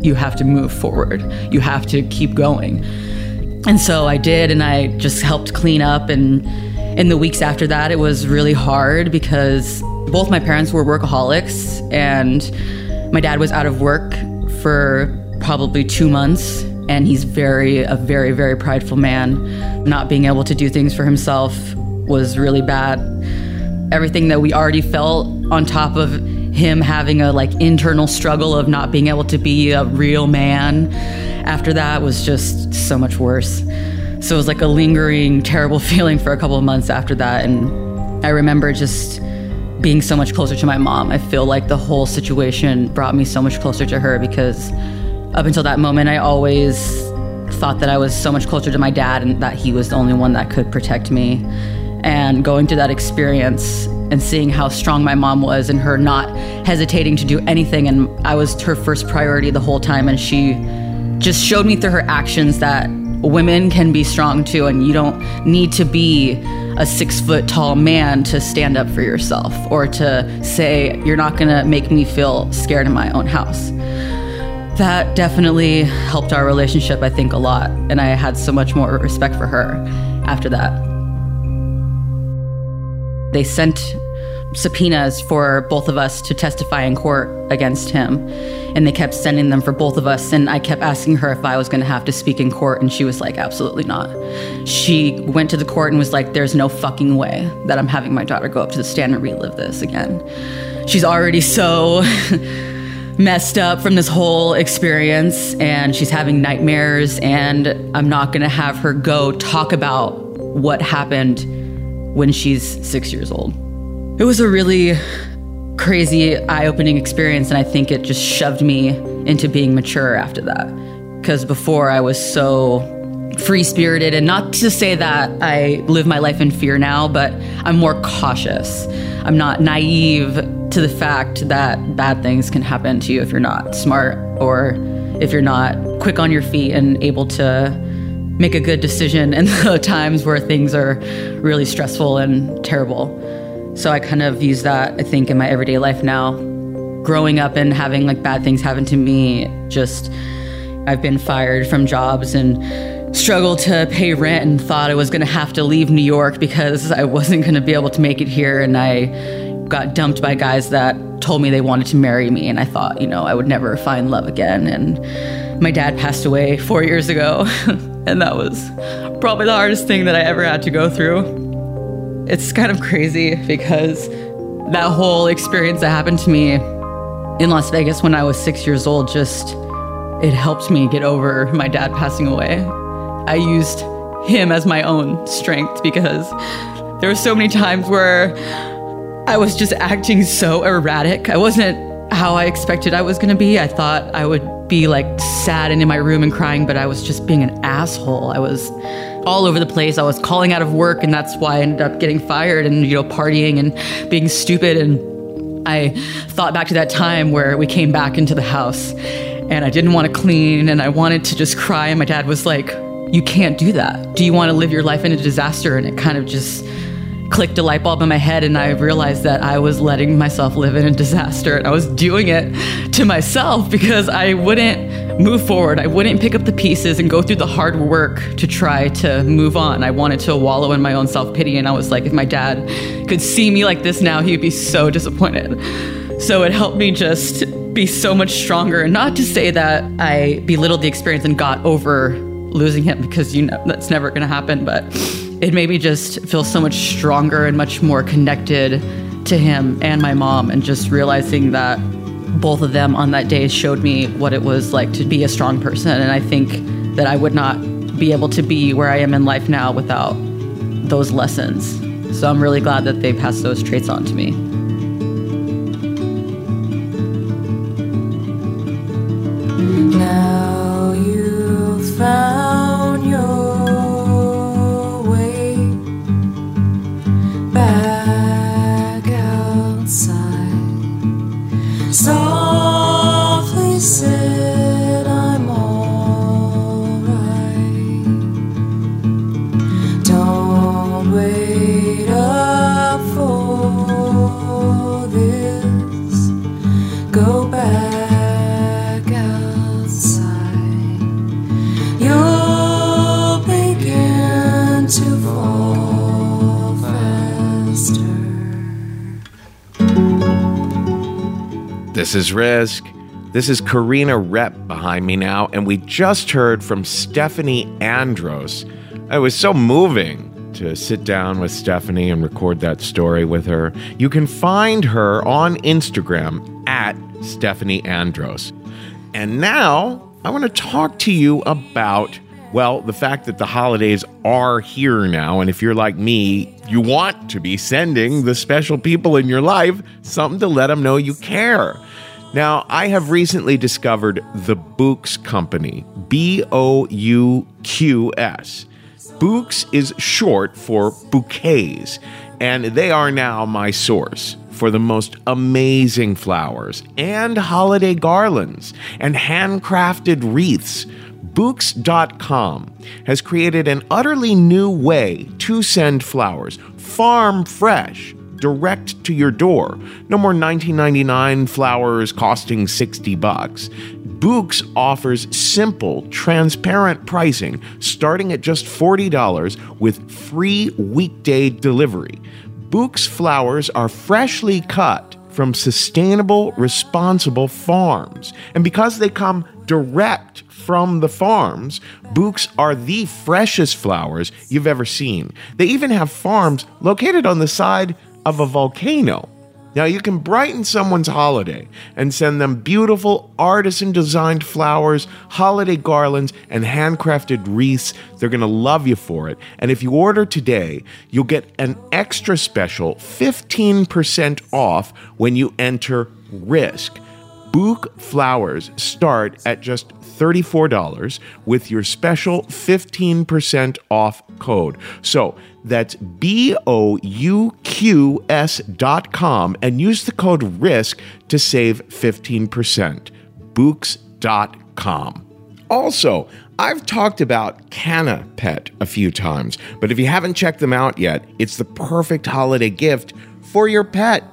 you have to move forward. You have to keep going. And so I did, and I just helped clean up. And in the weeks after that, it was really hard because both my parents were workaholics, and my dad was out of work for probably two months. And he's very, a very, very prideful man. Not being able to do things for himself was really bad. Everything that we already felt, on top of him having a like internal struggle of not being able to be a real man after that, was just so much worse. So it was like a lingering, terrible feeling for a couple of months after that. And I remember just being so much closer to my mom. I feel like the whole situation brought me so much closer to her, because up until that moment, I always thought that I was so much closer to my dad and that he was the only one that could protect me. And going through that experience and seeing how strong my mom was and her not hesitating to do anything, and I was her first priority the whole time, and she just showed me through her actions that women can be strong too, and you don't need to be a six foot tall man to stand up for yourself or to say, you're not gonna make me feel scared in my own house. That definitely helped our relationship, I think, a lot. And I had so much more respect for her after that. They sent subpoenas for both of us to testify in court against him. And they kept sending them for both of us. And I kept asking her if I was going to have to speak in court. And she was like, absolutely not. She went to the court and was like, there's no fucking way that I'm having my daughter go up to the stand and relive this again. She's already so messed up from this whole experience, and she's having nightmares, and I'm not gonna have her go talk about what happened when she's six years old. It was a really crazy, eye-opening experience, and I think it just shoved me into being mature after that. Because before, I was so free-spirited, and not to say that I live my life in fear now, but I'm more cautious. I'm not naive to the fact that bad things can happen to you if you're not smart, or if you're not quick on your feet and able to make a good decision in the times where things are really stressful and terrible. So I kind of use that, I think, in my everyday life now. Growing up and having like bad things happen to me, just, I've been fired from jobs and struggled to pay rent, and thought I was gonna have to leave New York because I wasn't gonna be able to make it here. And I got dumped by guys that told me they wanted to marry me, and I thought, you know, I would never find love again. And my dad passed away four years ago, and that was probably the hardest thing that I ever had to go through. It's kind of crazy because that whole experience that happened to me in Las Vegas when I was six years old, just, it helped me get over my dad passing away. I used him as my own strength, because there were so many times where I was just acting so erratic. I wasn't how I expected I was going to be. I thought I would be like sad and in my room and crying, but I was just being an asshole. I was all over the place. I was calling out of work, and that's why I ended up getting fired, and, you know, partying and being stupid. And I thought back to that time where we came back into the house, and I didn't want to clean, and I wanted to just cry, and my dad was like, "You can't do that. Do you want to live your life in a disaster?" And it kind of just clicked a light bulb in my head, and I realized that I was letting myself live in a disaster, and I was doing it to myself because I wouldn't move forward. I wouldn't pick up the pieces and go through the hard work to try to move on. I wanted to wallow in my own self-pity, and I was like, if my dad could see me like this now, he'd be so disappointed. So it helped me just be so much stronger. And not to say that I belittled the experience and got over losing him, because, you know, that's never going to happen, but it made me just feel so much stronger and much more connected to him and my mom, and just realizing that both of them on that day showed me what it was like to be a strong person. And I think that I would not be able to be where I am in life now without those lessons. So I'm really glad that they passed those traits on to me. Now you've found your This is Risk. This is Karina Rep behind me now, and we just heard from Stephanie Andros. It was so moving to sit down with Stephanie and record that story with her. You can find her on Instagram at Stephanie Andros. And now I want to talk to you about, well, the fact that the holidays are here now, and if you're like me, you want to be sending the special people in your life something to let them know you care. Now, I have recently discovered the Bouqs Company, B O U Q S. Bouqs is short for bouquets, and they are now my source for the most amazing flowers and holiday garlands and handcrafted wreaths. Bouqs dot com has created an utterly new way to send flowers, farm fresh, direct to your door. No more nineteen ninety-nine flowers costing sixty bucks. Bouqs offers simple, transparent pricing starting at just forty dollars with free weekday delivery. Bouqs flowers are freshly cut from sustainable, responsible farms. And because they come direct from the farms, Bouqs are the freshest flowers you've ever seen. They even have farms located on the side of a volcano. Now, you can brighten someone's holiday and send them beautiful artisan-designed flowers, holiday garlands, and handcrafted wreaths. They're going to love you for it. And if you order today, you'll get an extra special fifteen percent off when you enter Risk. Bouqs flowers start at just thirty-four dollars with your special fifteen percent off code. So that's B O U Q S dot com and use the code RISK to save fifteen percent. Bouqs dot com. Also, I've talked about Canna Pet a few times, but if you haven't checked them out yet, it's the perfect holiday gift for your pet.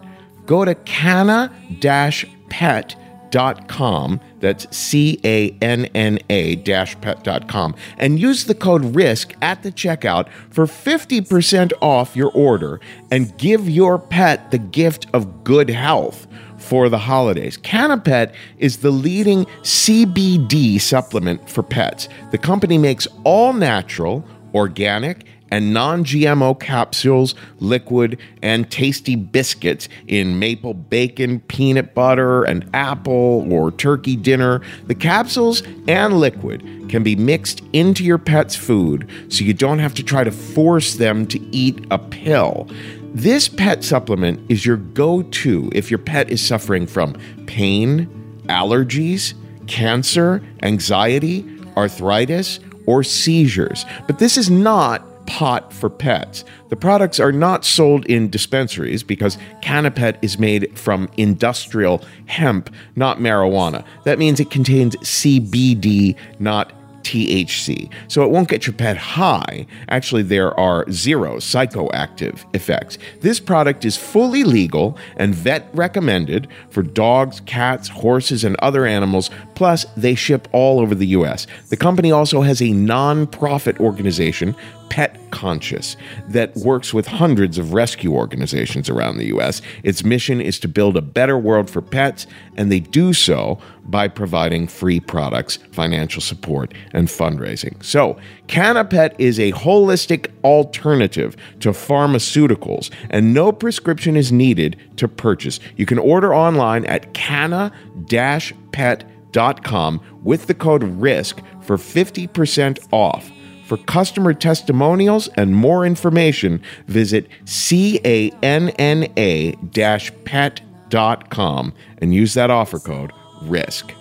Go to canna dash pet dot com, that's C A N N A dash pet dot com, and use the code RISK at the checkout for fifty percent off your order and give your pet the gift of good health for the holidays. Canna Pet is the leading C B D supplement for pets. The company makes all natural, organic, and non-G M O capsules, liquid, and tasty biscuits in maple bacon, peanut butter, and apple or turkey dinner. The capsules and liquid can be mixed into your pet's food so you don't have to try to force them to eat a pill. This pet supplement is your go-to if your pet is suffering from pain, allergies, cancer, anxiety, arthritis, or seizures. But this is not pot for pets. The products are not sold in dispensaries because Canna Pet is made from industrial hemp, not marijuana. That means it contains C B D, not T H C. So it won't get your pet high. Actually, there are zero psychoactive effects. This product is fully legal and vet recommended for dogs, cats, horses, and other animals. Plus, they ship all over the U S. The company also has a non-profit organization, Pet Conscious, that works with hundreds of rescue organizations around the U S. Its mission is to build a better world for pets, and they do so by providing free products, financial support, and fundraising. So, Canna Pet is a holistic alternative to pharmaceuticals, and no prescription is needed to purchase. You can order online at canna dash pet dot com with the code RISK for fifty percent off. For customer testimonials and more information, visit canna dash pet dot com and use that offer code RISK.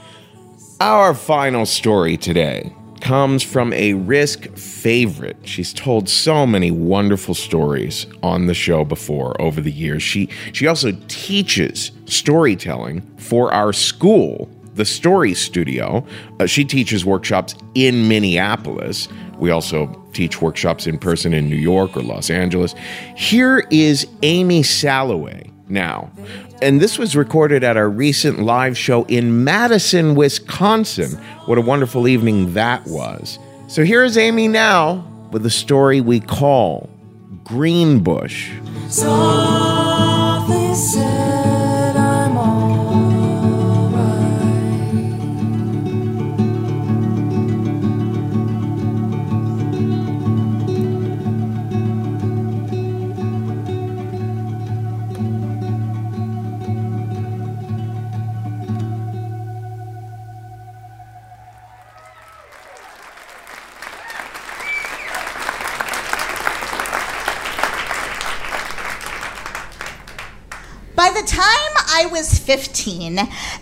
Our final story today comes from a Risk favorite. She's told so many wonderful stories on the show before over the years. She, she also teaches storytelling for our school, the Story Studio. Uh, she teaches workshops in Minneapolis. We also teach workshops in person in New York or Los Angeles. Here is Amy Salloway now. And this was recorded at our recent live show in Madison, Wisconsin. What a wonderful evening that was. So here is Amy now with a story we call Greenbush. Softly said, I'm all fifteen.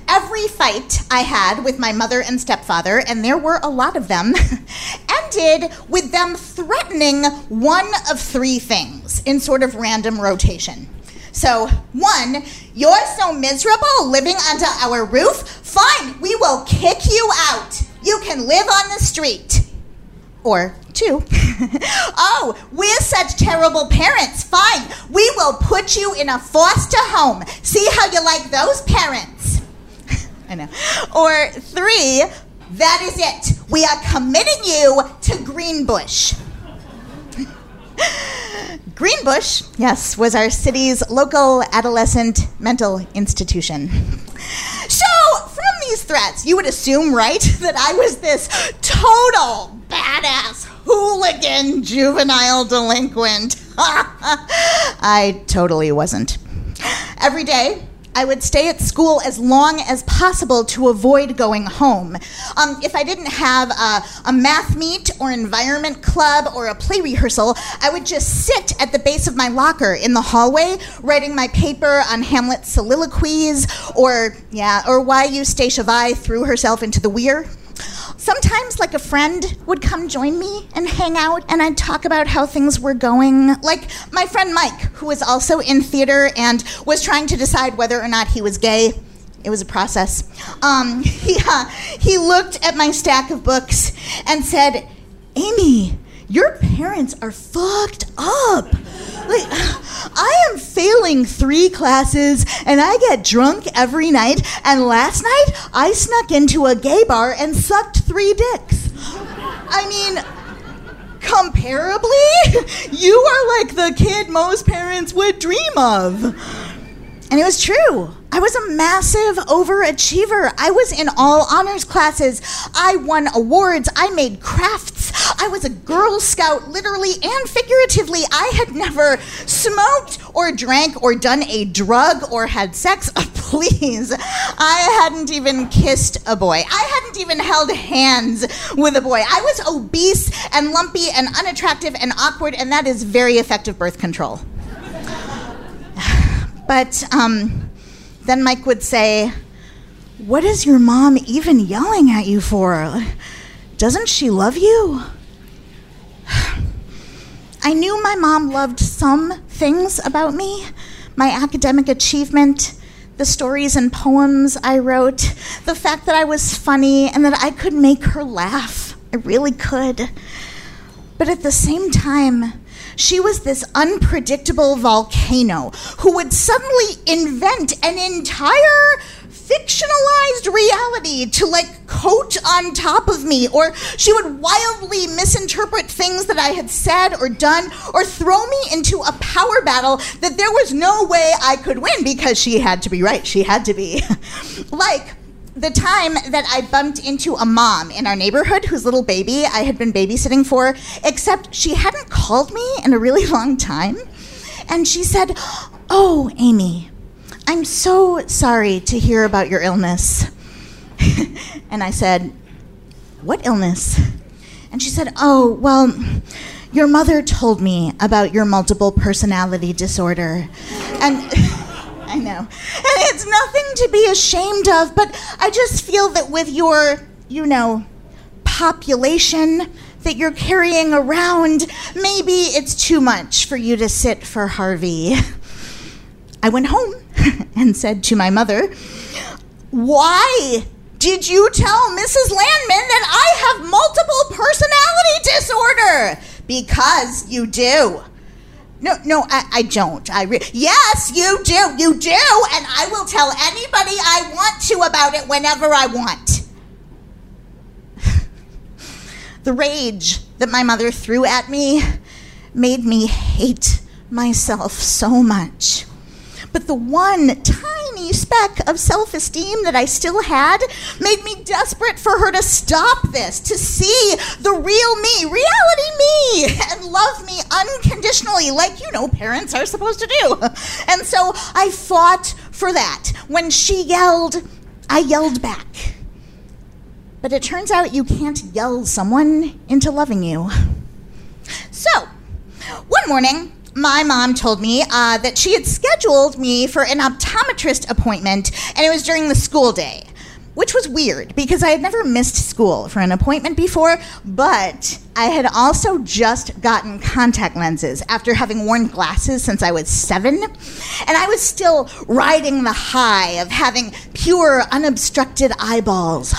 Every fight I had with my mother and stepfather, and there were a lot of them, ended with them threatening one of three things in sort of random rotation. So, one, you're so miserable living under our roof, fine, we will kick you out. You can live on the street. Or two, oh, we're such terrible parents, fine, we will put you in a foster home. See how you like those parents. I know. Or three, that is it. We are committing you to Greenbush. Greenbush, yes, was our city's local adolescent mental institution. So from these threats, you would assume, right, that I was this total badass hooligan juvenile delinquent. I totally wasn't. every day. I would stay at school as long as possible to avoid going home. Um, if I didn't have a, a math meet or environment club or a play rehearsal, I would just sit at the base of my locker in the hallway, writing my paper on Hamlet's soliloquies, or yeah, or why Eustacia Vi threw herself into the weir. Sometimes, like, a friend would come join me and hang out, and I'd talk about how things were going. Like, my friend Mike, who was also in theater and was trying to decide whether or not he was gay. It was a process. Um, he, uh, he looked at my stack of books and said, "Amy, your parents are fucked up. Like, I am failing three classes, and I get drunk every night, and last night, I snuck into a gay bar and sucked three dicks." I mean, comparably, you are like the kid most parents would dream of. And it was true. I was a massive overachiever. I was in all honors classes. I won awards. I made crafts. I was a Girl Scout, literally and figuratively. I had never smoked or drank or done a drug or had sex. Please. I hadn't even kissed a boy. I hadn't even held hands with a boy. I was obese and lumpy and unattractive and awkward, and that is very effective birth control. But, um... then Mike would say, "What is your mom even yelling at you for? Doesn't she love you?" I knew my mom loved some things about me, my academic achievement, the stories and poems I wrote, the fact that I was funny and that I could make her laugh. I really could. But at the same time, she was this unpredictable volcano who would suddenly invent an entire fictionalized reality to, like, coat on top of me, or she would wildly misinterpret things that I had said or done, or throw me into a power battle that there was no way I could win because she had to be right. She had to be. Like the time that I bumped into a mom in our neighborhood whose little baby I had been babysitting for, except she hadn't called me in a really long time. And she said, "Oh, Amy, I'm so sorry to hear about your illness." And I said, "What illness?" And she said, "Oh, well, your mother told me about your multiple personality disorder." And... I know. And it's nothing to be ashamed of, but I just feel that with your, you know, population that you're carrying around, maybe it's too much for you to sit for Harvey. I went home and said to my mother, "Why did you tell Missus Landman that I have multiple personality disorder?" "Because you do." No, no, I, I don't. I re- yes, you do. You do. And I will tell anybody I want to about it whenever I want. The rage that my mother threw at me made me hate myself so much. But the one tiny speck of self-esteem that I still had made me desperate for her to stop this, to see the real me, reality me, and love me unconditionally, like, you know, parents are supposed to do. And so I fought for that. When she yelled, I yelled back. But it turns out you can't yell someone into loving you. So, one morning, my mom told me uh, that she had scheduled me for an optometrist appointment, and it was during the school day, which was weird because I had never missed school for an appointment before, but I had also just gotten contact lenses after having worn glasses since I was seven, and I was still riding the high of having pure, unobstructed eyeballs.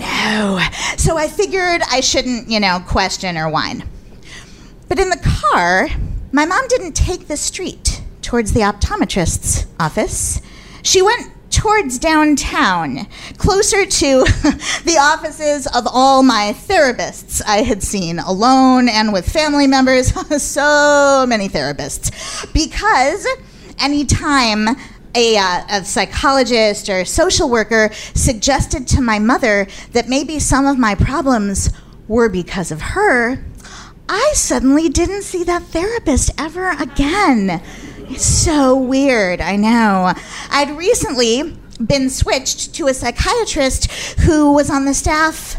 No. So I figured I shouldn't, you know, question or whine. But in the car, my mom didn't take the street towards the optometrist's office. She went towards downtown, closer to the offices of all my therapists I had seen, alone and with family members, so many therapists. Because anytime a, uh, a psychologist or social worker suggested to my mother that maybe some of my problems were because of her, I suddenly didn't see that therapist ever again. It's so weird, I know. I'd recently been switched to a psychiatrist who was on the staff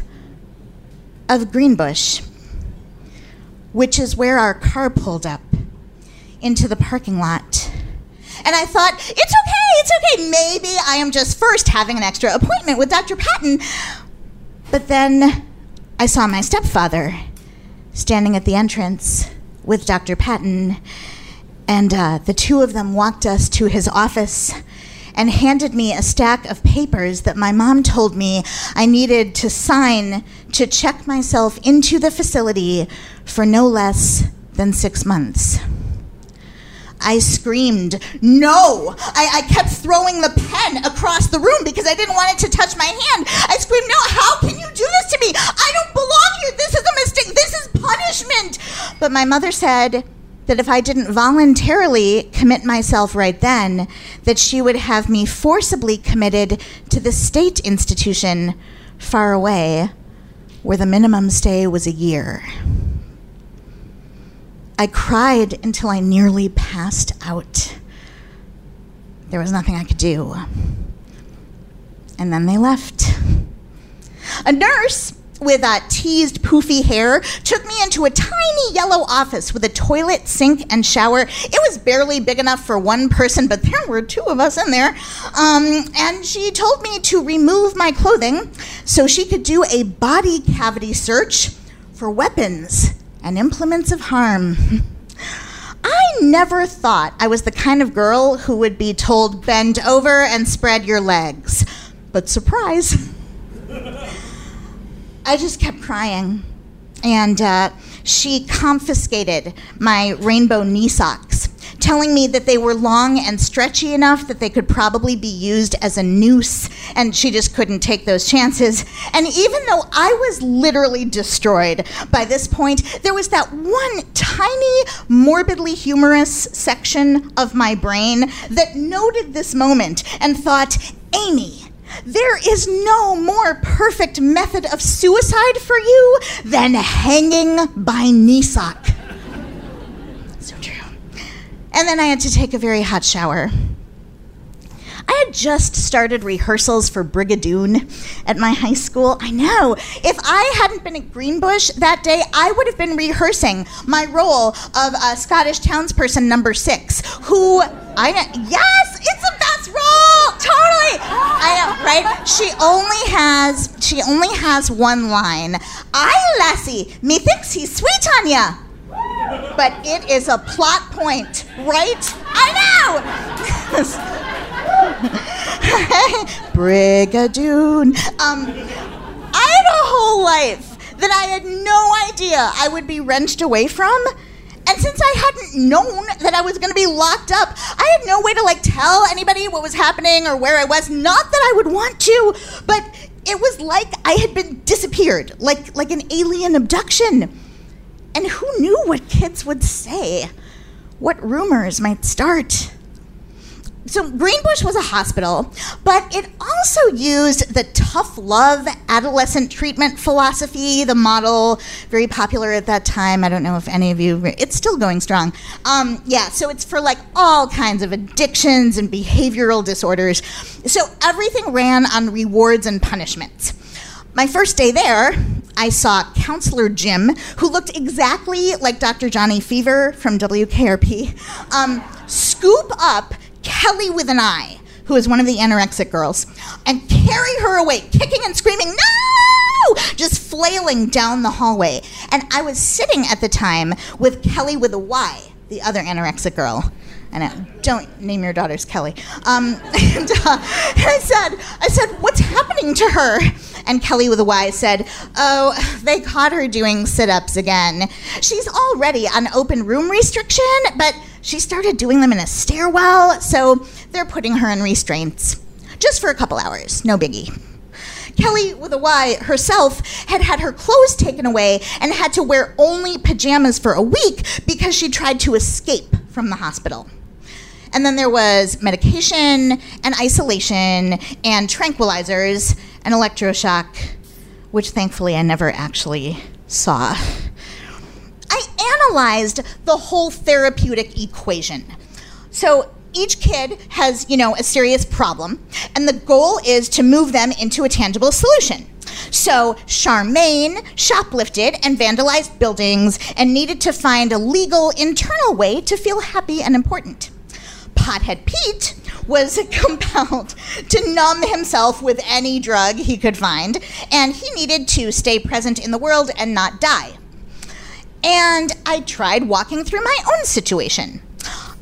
of Greenbush, which is where our car pulled up into the parking lot. And I thought, it's okay, it's okay. Maybe I am just first having an extra appointment with Doctor Patton. But then I saw my stepfather standing at the entrance with Doctor Patton, and uh, the two of them walked us to his office and handed me a stack of papers that my mom told me I needed to sign to check myself into the facility for no less than six months. I screamed, no! I, I kept throwing the pen across the room because I didn't want it to touch my hand. I screamed, no, how can you do this to me? I don't belong here. This is a mistake. This is punishment. But my mother said that if I didn't voluntarily commit myself right then, that she would have me forcibly committed to the state institution far away, where the minimum stay was a year. I cried until I nearly passed out. There was nothing I could do. And then they left. A nurse with uh, teased poofy hair took me into a tiny yellow office with a toilet, sink, and shower. It was barely big enough for one person, but there were two of us in there. Um, and she told me to remove my clothing so she could do a body cavity search for weapons and implements of harm. I never thought I was the kind of girl who would be told, bend over and spread your legs. But surprise. I just kept crying. And uh, she confiscated my rainbow knee socks, telling me that they were long and stretchy enough that they could probably be used as a noose, and she just couldn't take those chances. And even though I was literally destroyed by this point, there was that one tiny, morbidly humorous section of my brain that noted this moment and thought, Amy, there is no more perfect method of suicide for you than hanging by knee sock. So true. And then I had to take a very hot shower. I had just started rehearsals for Brigadoon at my high school. I know. If I hadn't been at Greenbush that day, I would have been rehearsing my role of a Scottish townsperson number six, who I yes, it's the best role, totally. I know, right? She only has she only has one line. Aye, lassie, methinks he's sweet on ya. But it is a plot point, right? I know! Brigadoon. Um, I had a whole life that I had no idea I would be wrenched away from. And since I hadn't known that I was going to be locked up, I had no way to like tell anybody what was happening or where I was. Not that I would want to, but it was like I had been disappeared, like like an alien abduction. And who knew what kids would say? What rumors might start? So Greenbush was a hospital, but it also used the tough love adolescent treatment philosophy, the model, very popular at that time. I don't know if any of you, it's still going strong. Um, yeah, so it's for like all kinds of addictions and behavioral disorders. So everything ran on rewards and punishments. My first day there, I saw Counselor Jim, who looked exactly like Doctor Johnny Fever from W K R P, um, scoop up Kelly with an eye, who is one of the anorexic girls, and carry her away, kicking and screaming, no! Just flailing down the hallway. And I was sitting at the time with Kelly with a Y, the other anorexic girl. I know, don't name your daughters Kelly. Um, and uh, I said, I said, what's happening to her? And Kelly with a Y said, oh, they caught her doing sit-ups again. She's already on open room restriction, but she started doing them in a stairwell, so they're putting her in restraints. Just for a couple hours, no biggie. Kelly with a Y herself had had her clothes taken away and had to wear only pajamas for a week because she tried to escape from the hospital. And then there was medication and isolation and tranquilizers and electroshock, which thankfully I never actually saw. I analyzed the whole therapeutic equation. So each kid has, you know, a serious problem, and the goal is to move them into a tangible solution. So Charmaine shoplifted and vandalized buildings and needed to find a legal internal way to feel happy and important. Pothead Pete was compelled to numb himself with any drug he could find, and he needed to stay present in the world and not die. And I tried walking through my own situation.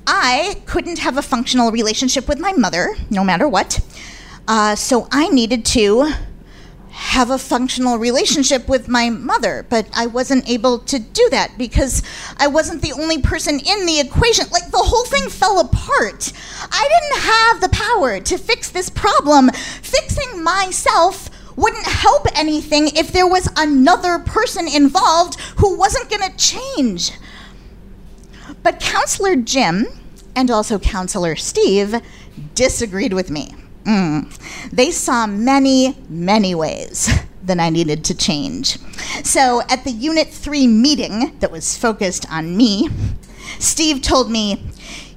I couldn't have a functional relationship with my mother, no matter what, uh, so I needed to have a functional relationship with my mother, but I wasn't able to do that because I wasn't the only person in the equation. Like, the whole thing fell apart. I didn't have the power to fix this problem. Fixing myself wouldn't help anything if there was another person involved who wasn't gonna change. But Counselor Jim, and also Counselor Steve, disagreed with me. Mm. They saw many, many ways that I needed to change. So at the Unit three meeting that was focused on me, Steve told me,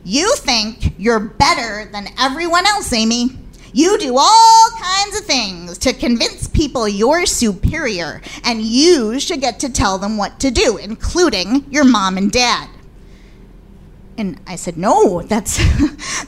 "You think you're better than everyone else, Amy. You do all kinds of things to convince people you're superior, and you should get to tell them what to do, including your mom and dad." And I said, no, that's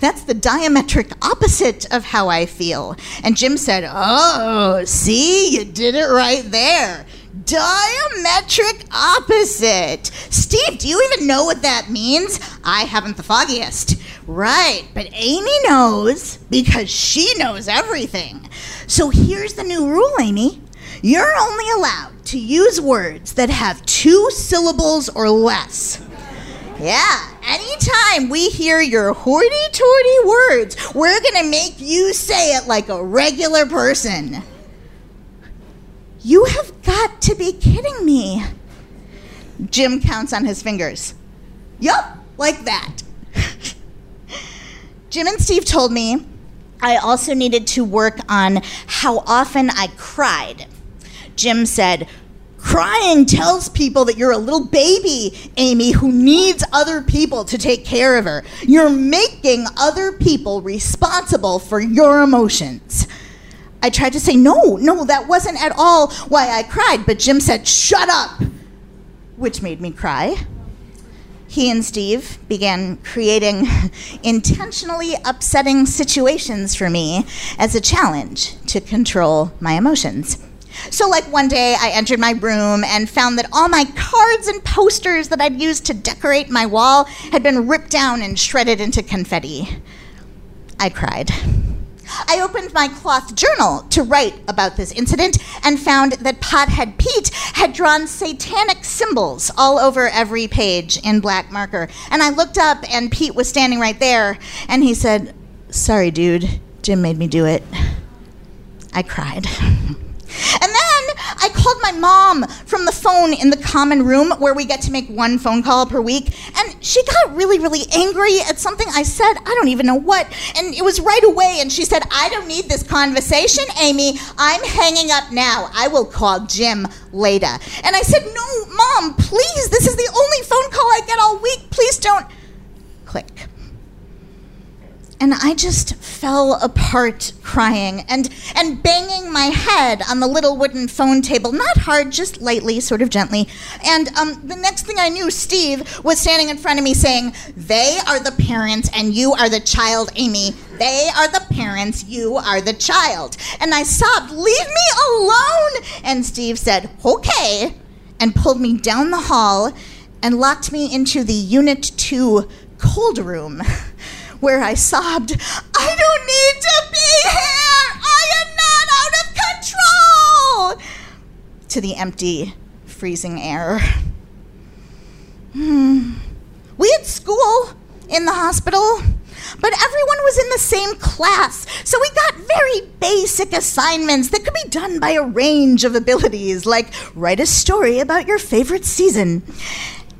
that's the diametric opposite of how I feel. And Jim said, oh, see, you did it right there. Diametric opposite. Steve, do you even know what that means? I haven't the foggiest. Right, but Amy knows because she knows everything. So here's the new rule, Amy. You're only allowed to use words that have two syllables or less. Yeah, anytime we hear your hoity-toity words, we're gonna make you say it like a regular person. You have got to be kidding me. Jim counts on his fingers. Yup, like that. Jim and Steve told me I also needed to work on how often I cried. Jim said, crying tells people that you're a little baby, Amy, who needs other people to take care of her. You're making other people responsible for your emotions. I tried to say, no, no, that wasn't at all why I cried, but Jim said, shut up, which made me cry. He and Steve began creating intentionally upsetting situations for me as a challenge to control my emotions. So like one day I entered my room and found that all my cards and posters that I'd used to decorate my wall had been ripped down and shredded into confetti. I cried. I opened my cloth journal to write about this incident and found that Pothead Pete had drawn satanic symbols all over every page in black marker. And I looked up and Pete was standing right there and he said, sorry dude, Jim made me do it. I cried. And then I called my mom from the phone in the common room where we get to make one phone call per week, and she got really, really angry at something I said. I don't even know what. And it was right away, and she said, I don't need this conversation, Amy. I'm hanging up now. I will call Jim later. And I said, no, Mom, please. This is the only phone call I get all week. Please don't. Click. And I just fell apart crying and, and banging my head on the little wooden phone table. Not hard, just lightly, sort of gently. And um, the next thing I knew, Steve was standing in front of me saying, they are the parents and you are the child, Amy. They are the parents, you are the child. And I sobbed, leave me alone. And Steve said, okay, and pulled me down the hall and locked me into the Unit two cold room. Where I sobbed, I don't need to be here! I am not out of control! To the empty, freezing air. Hmm. We had school in the hospital, but everyone was in the same class, so we got very basic assignments that could be done by a range of abilities, like write a story about your favorite season.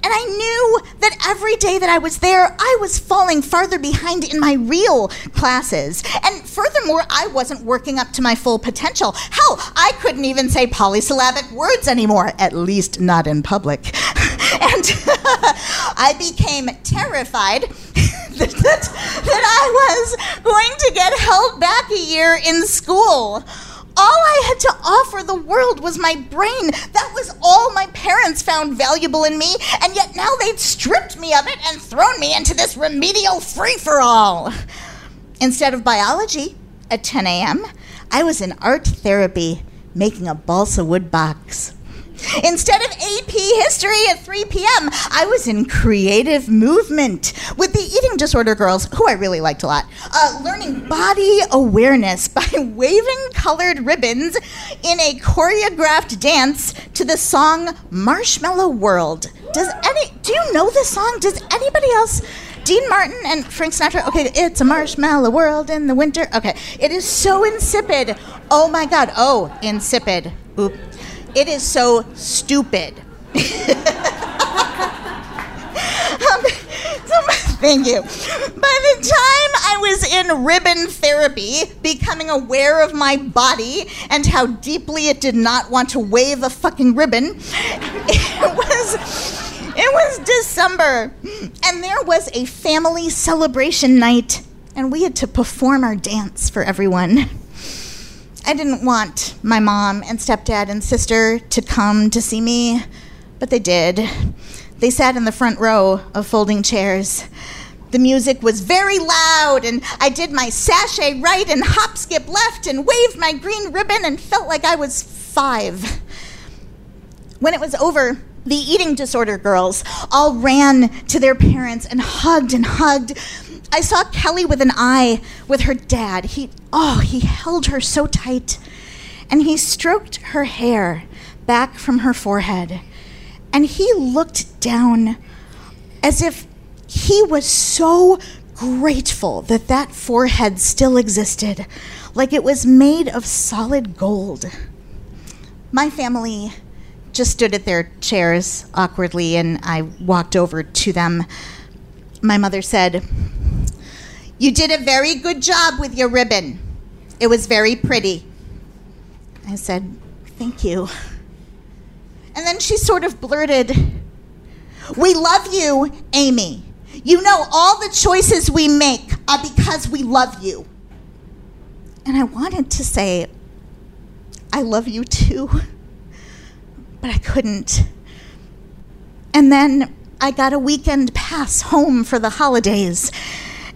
And I knew that every day that I was there, I was falling farther behind in my real classes. And furthermore, I wasn't working up to my full potential. Hell, I couldn't even say polysyllabic words anymore, at least not in public. And I became terrified that, that I was going to get held back a year in school. All I had to offer the world was my brain. That was all my parents found valuable in me, and yet now they'd stripped me of it and thrown me into this remedial free-for-all. Instead of biology, at ten a.m., I was in art therapy, making a balsa wood box. Instead of A P history at three p.m., I was in creative movement with the eating disorder girls, who I really liked a lot, uh, learning body awareness by waving colored ribbons in a choreographed dance to the song Marshmallow World. Does any, do you know this song? Does anybody else? Dean Martin and Frank Sinatra, okay, it's a marshmallow world in the winter. Okay, it is so insipid. Oh my God, oh, insipid. Oop. It is so stupid. um, so, thank you. By the time I was in ribbon therapy, becoming aware of my body and how deeply it did not want to wave a fucking ribbon, it was... It was December, and there was a family celebration night, and we had to perform our dance for everyone. I didn't want my mom and stepdad and sister to come to see me, but they did. They sat in the front row of folding chairs. The music was very loud, and I did my sashay right and hop, skip left and waved my green ribbon and felt like I was five. When it was over, the eating disorder girls all ran to their parents and hugged and hugged. I saw Kelly with an eye with her dad. He, oh, he held her so tight. And he stroked her hair back from her forehead. And he looked down as if he was so grateful that that forehead still existed, like it was made of solid gold. My family just stood at their chairs awkwardly, and I walked over to them. My mother said, "You did a very good job with your ribbon. It was very pretty." I said, "Thank you." And then she sort of blurted, "We love you, Amy. You know all the choices we make are because we love you." And I wanted to say, "I love you too," but I couldn't. And then I got a weekend pass home for the holidays,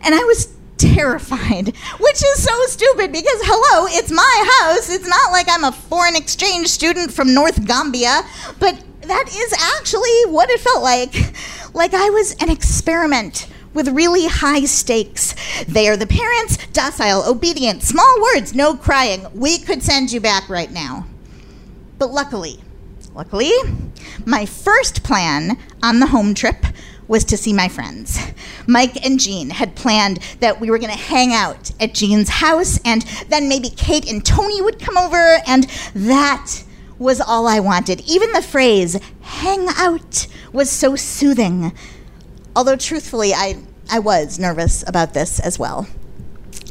and I was terrified, which is so stupid because, hello, it's my house. It's not like I'm a foreign exchange student from North Gambia, but that is actually what it felt like. Like I was an experiment with really high stakes. They are the parents, docile, obedient, small words, no crying. We could send you back right now. But luckily, Luckily, my first plan on the home trip was to see my friends. Mike and Jean had planned that we were going to hang out at Jean's house, and then maybe Kate and Tony would come over, and that was all I wanted. Even the phrase, hang out, was so soothing. Although, truthfully, I, I was nervous about this as well.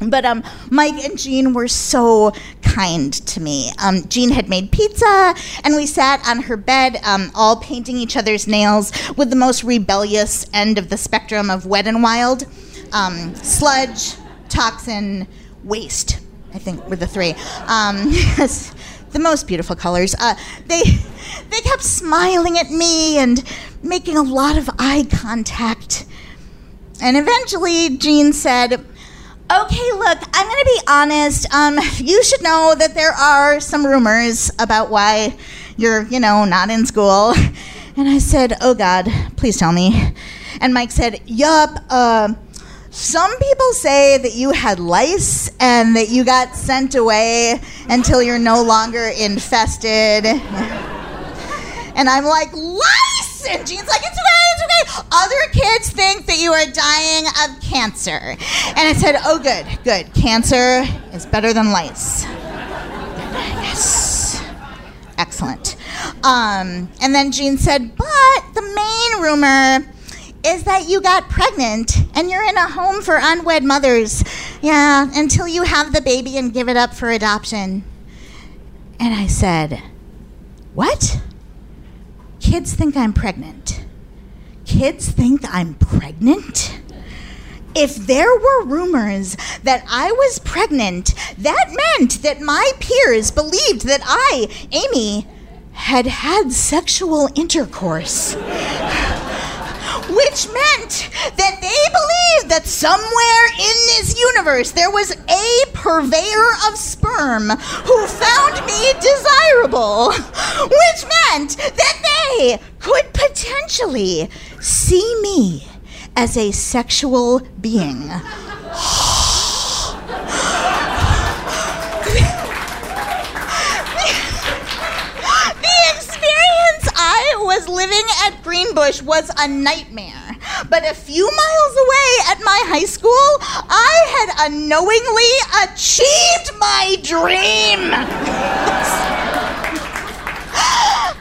But um, Mike and Jean were so kind to me. Um, Jean had made pizza, and we sat on her bed, um, all painting each other's nails with the most rebellious end of the spectrum of wet and wild. Um, sludge, toxin, waste, I think were the three. Um, yes, the most beautiful colors. Uh, they, they kept smiling at me and making a lot of eye contact. And eventually, Jean said, "Okay, look, I'm going to be honest. Um, you should know that there are some rumors about why you're, you know, not in school." And I said, "Oh, God, please tell me." And Mike said, yup, uh, some people say that you had lice and that you got sent away until you're no longer infested." And I'm like, lice! And Jean's like, it's okay, it's okay. "Other kids think that you are dying of cancer." And I said, "Oh, good, good. Cancer is better than lice." Yes. Excellent. Um, and then Jean said, "But the main rumor is that you got pregnant and you're in a home for unwed mothers. Yeah, until you have the baby and give it up for adoption." And I said, "What? Kids think I'm pregnant. Kids think I'm pregnant? If there were rumors that I was pregnant, that meant that my peers believed that I, Amy, had had sexual intercourse. Which meant that they believed that somewhere in this universe there was a purveyor of sperm who found me desirable. Which meant that they could potentially see me as a sexual being. I was living at Greenbush was a nightmare, but a few miles away at my high school, I had unknowingly achieved my dream.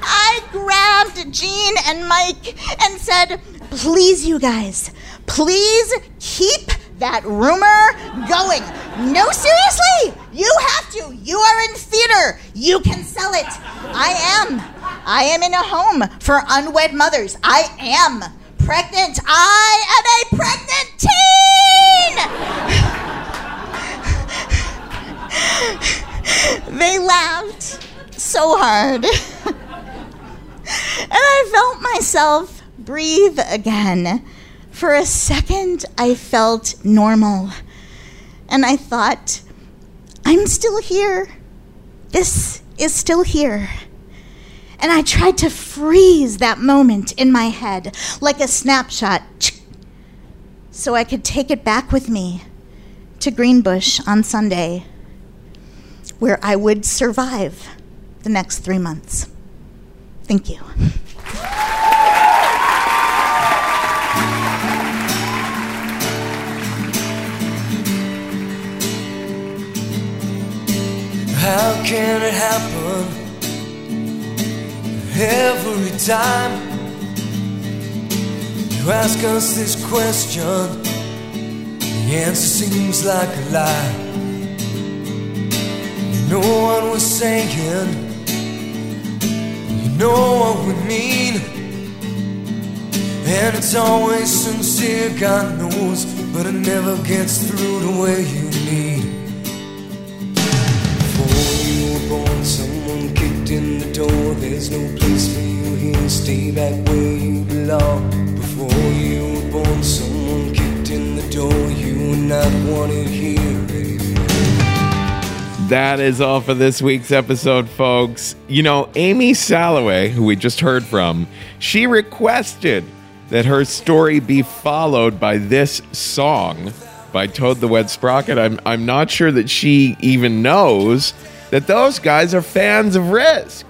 I grabbed Gene and Mike and said, please, you guys, please keep that rumor going. No, seriously, you have to. You are in theater. You can sell it. I am. I am in a home for unwed mothers. I am pregnant. I am a pregnant teen! They laughed so hard. And I felt myself breathe again. For a second, I felt normal. And I thought, I'm still here. This is still here. And I tried to freeze that moment in my head like a snapshot so I could take it back with me to Greenbush on Sunday, where I would survive the next three months. Thank you. How can it happen? Every time you ask us this question, the answer seems like a lie. You know what we're saying, you know what we mean, and it's always sincere, God knows, but it never gets through the way you need. Before you were born, someone kicked in the door, there's no place for you here, stay back where you belong. Before you were born, someone kicked in the door, you were not wanted here, baby. That is all for this week's episode, folks. You know, Amy Salloway, who we just heard from, she requested that her story be followed by this song by Toad the Wet Sprocket. I'm, I'm not sure that she even knows that those guys are fans of Risk.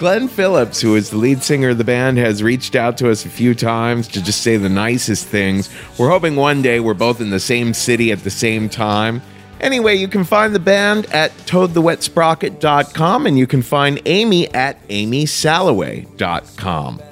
Glenn Phillips, who is the lead singer of the band, has reached out to us a few times to just say the nicest things. We're hoping one day we're both in the same city at the same time. Anyway, you can find the band at toad the wet sprocket dot com, and you can find Amy at amy salloway dot com.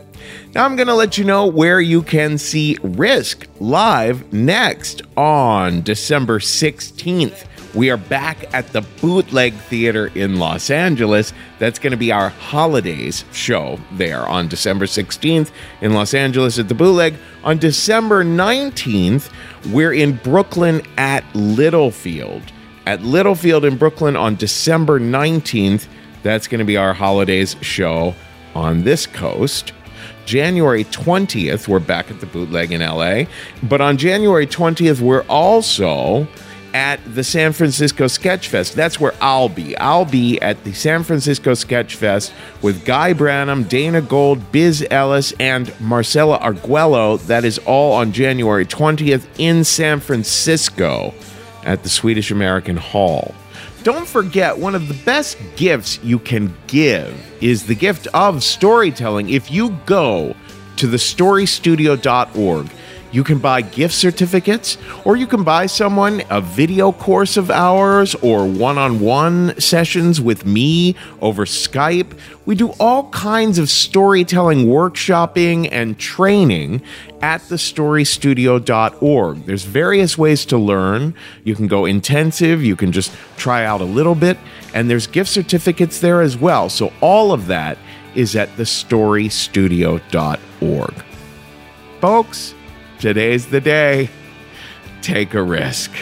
Now I'm going to let you know where you can see Risk live next on December sixteenth. We are back at the Bootleg Theater in Los Angeles. That's going to be our holidays show there on December sixteenth in Los Angeles at the Bootleg. On December nineteenth, we're in Brooklyn at Littlefield. At Littlefield in Brooklyn on December nineteenth, that's going to be our holidays show on this coast. January twentieth, we're back at the Bootleg in L A. But on January twentieth, we're also at the San Francisco Sketchfest. That's where I'll be. I'll be at the San Francisco Sketchfest with Guy Branum, Dana Gold, Biz Ellis, and Marcela Arguello. That is all on January twentieth in San Francisco at the Swedish American Hall. Don't forget, one of the best gifts you can give is the gift of storytelling. If you go to the story studio dot org, you can buy gift certificates, or you can buy someone a video course of ours or one-on-one sessions with me over Skype. We do all kinds of storytelling, workshopping, and training at the story studio dot org. There's various ways to learn. You can go intensive, you can just try out a little bit, and there's gift certificates there as well. So all of that is at the story studio dot org. Folks, today's the day. take a risk.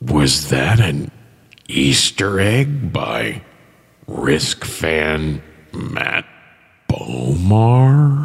Was that an Easter egg by Risk fan Matt Bomar?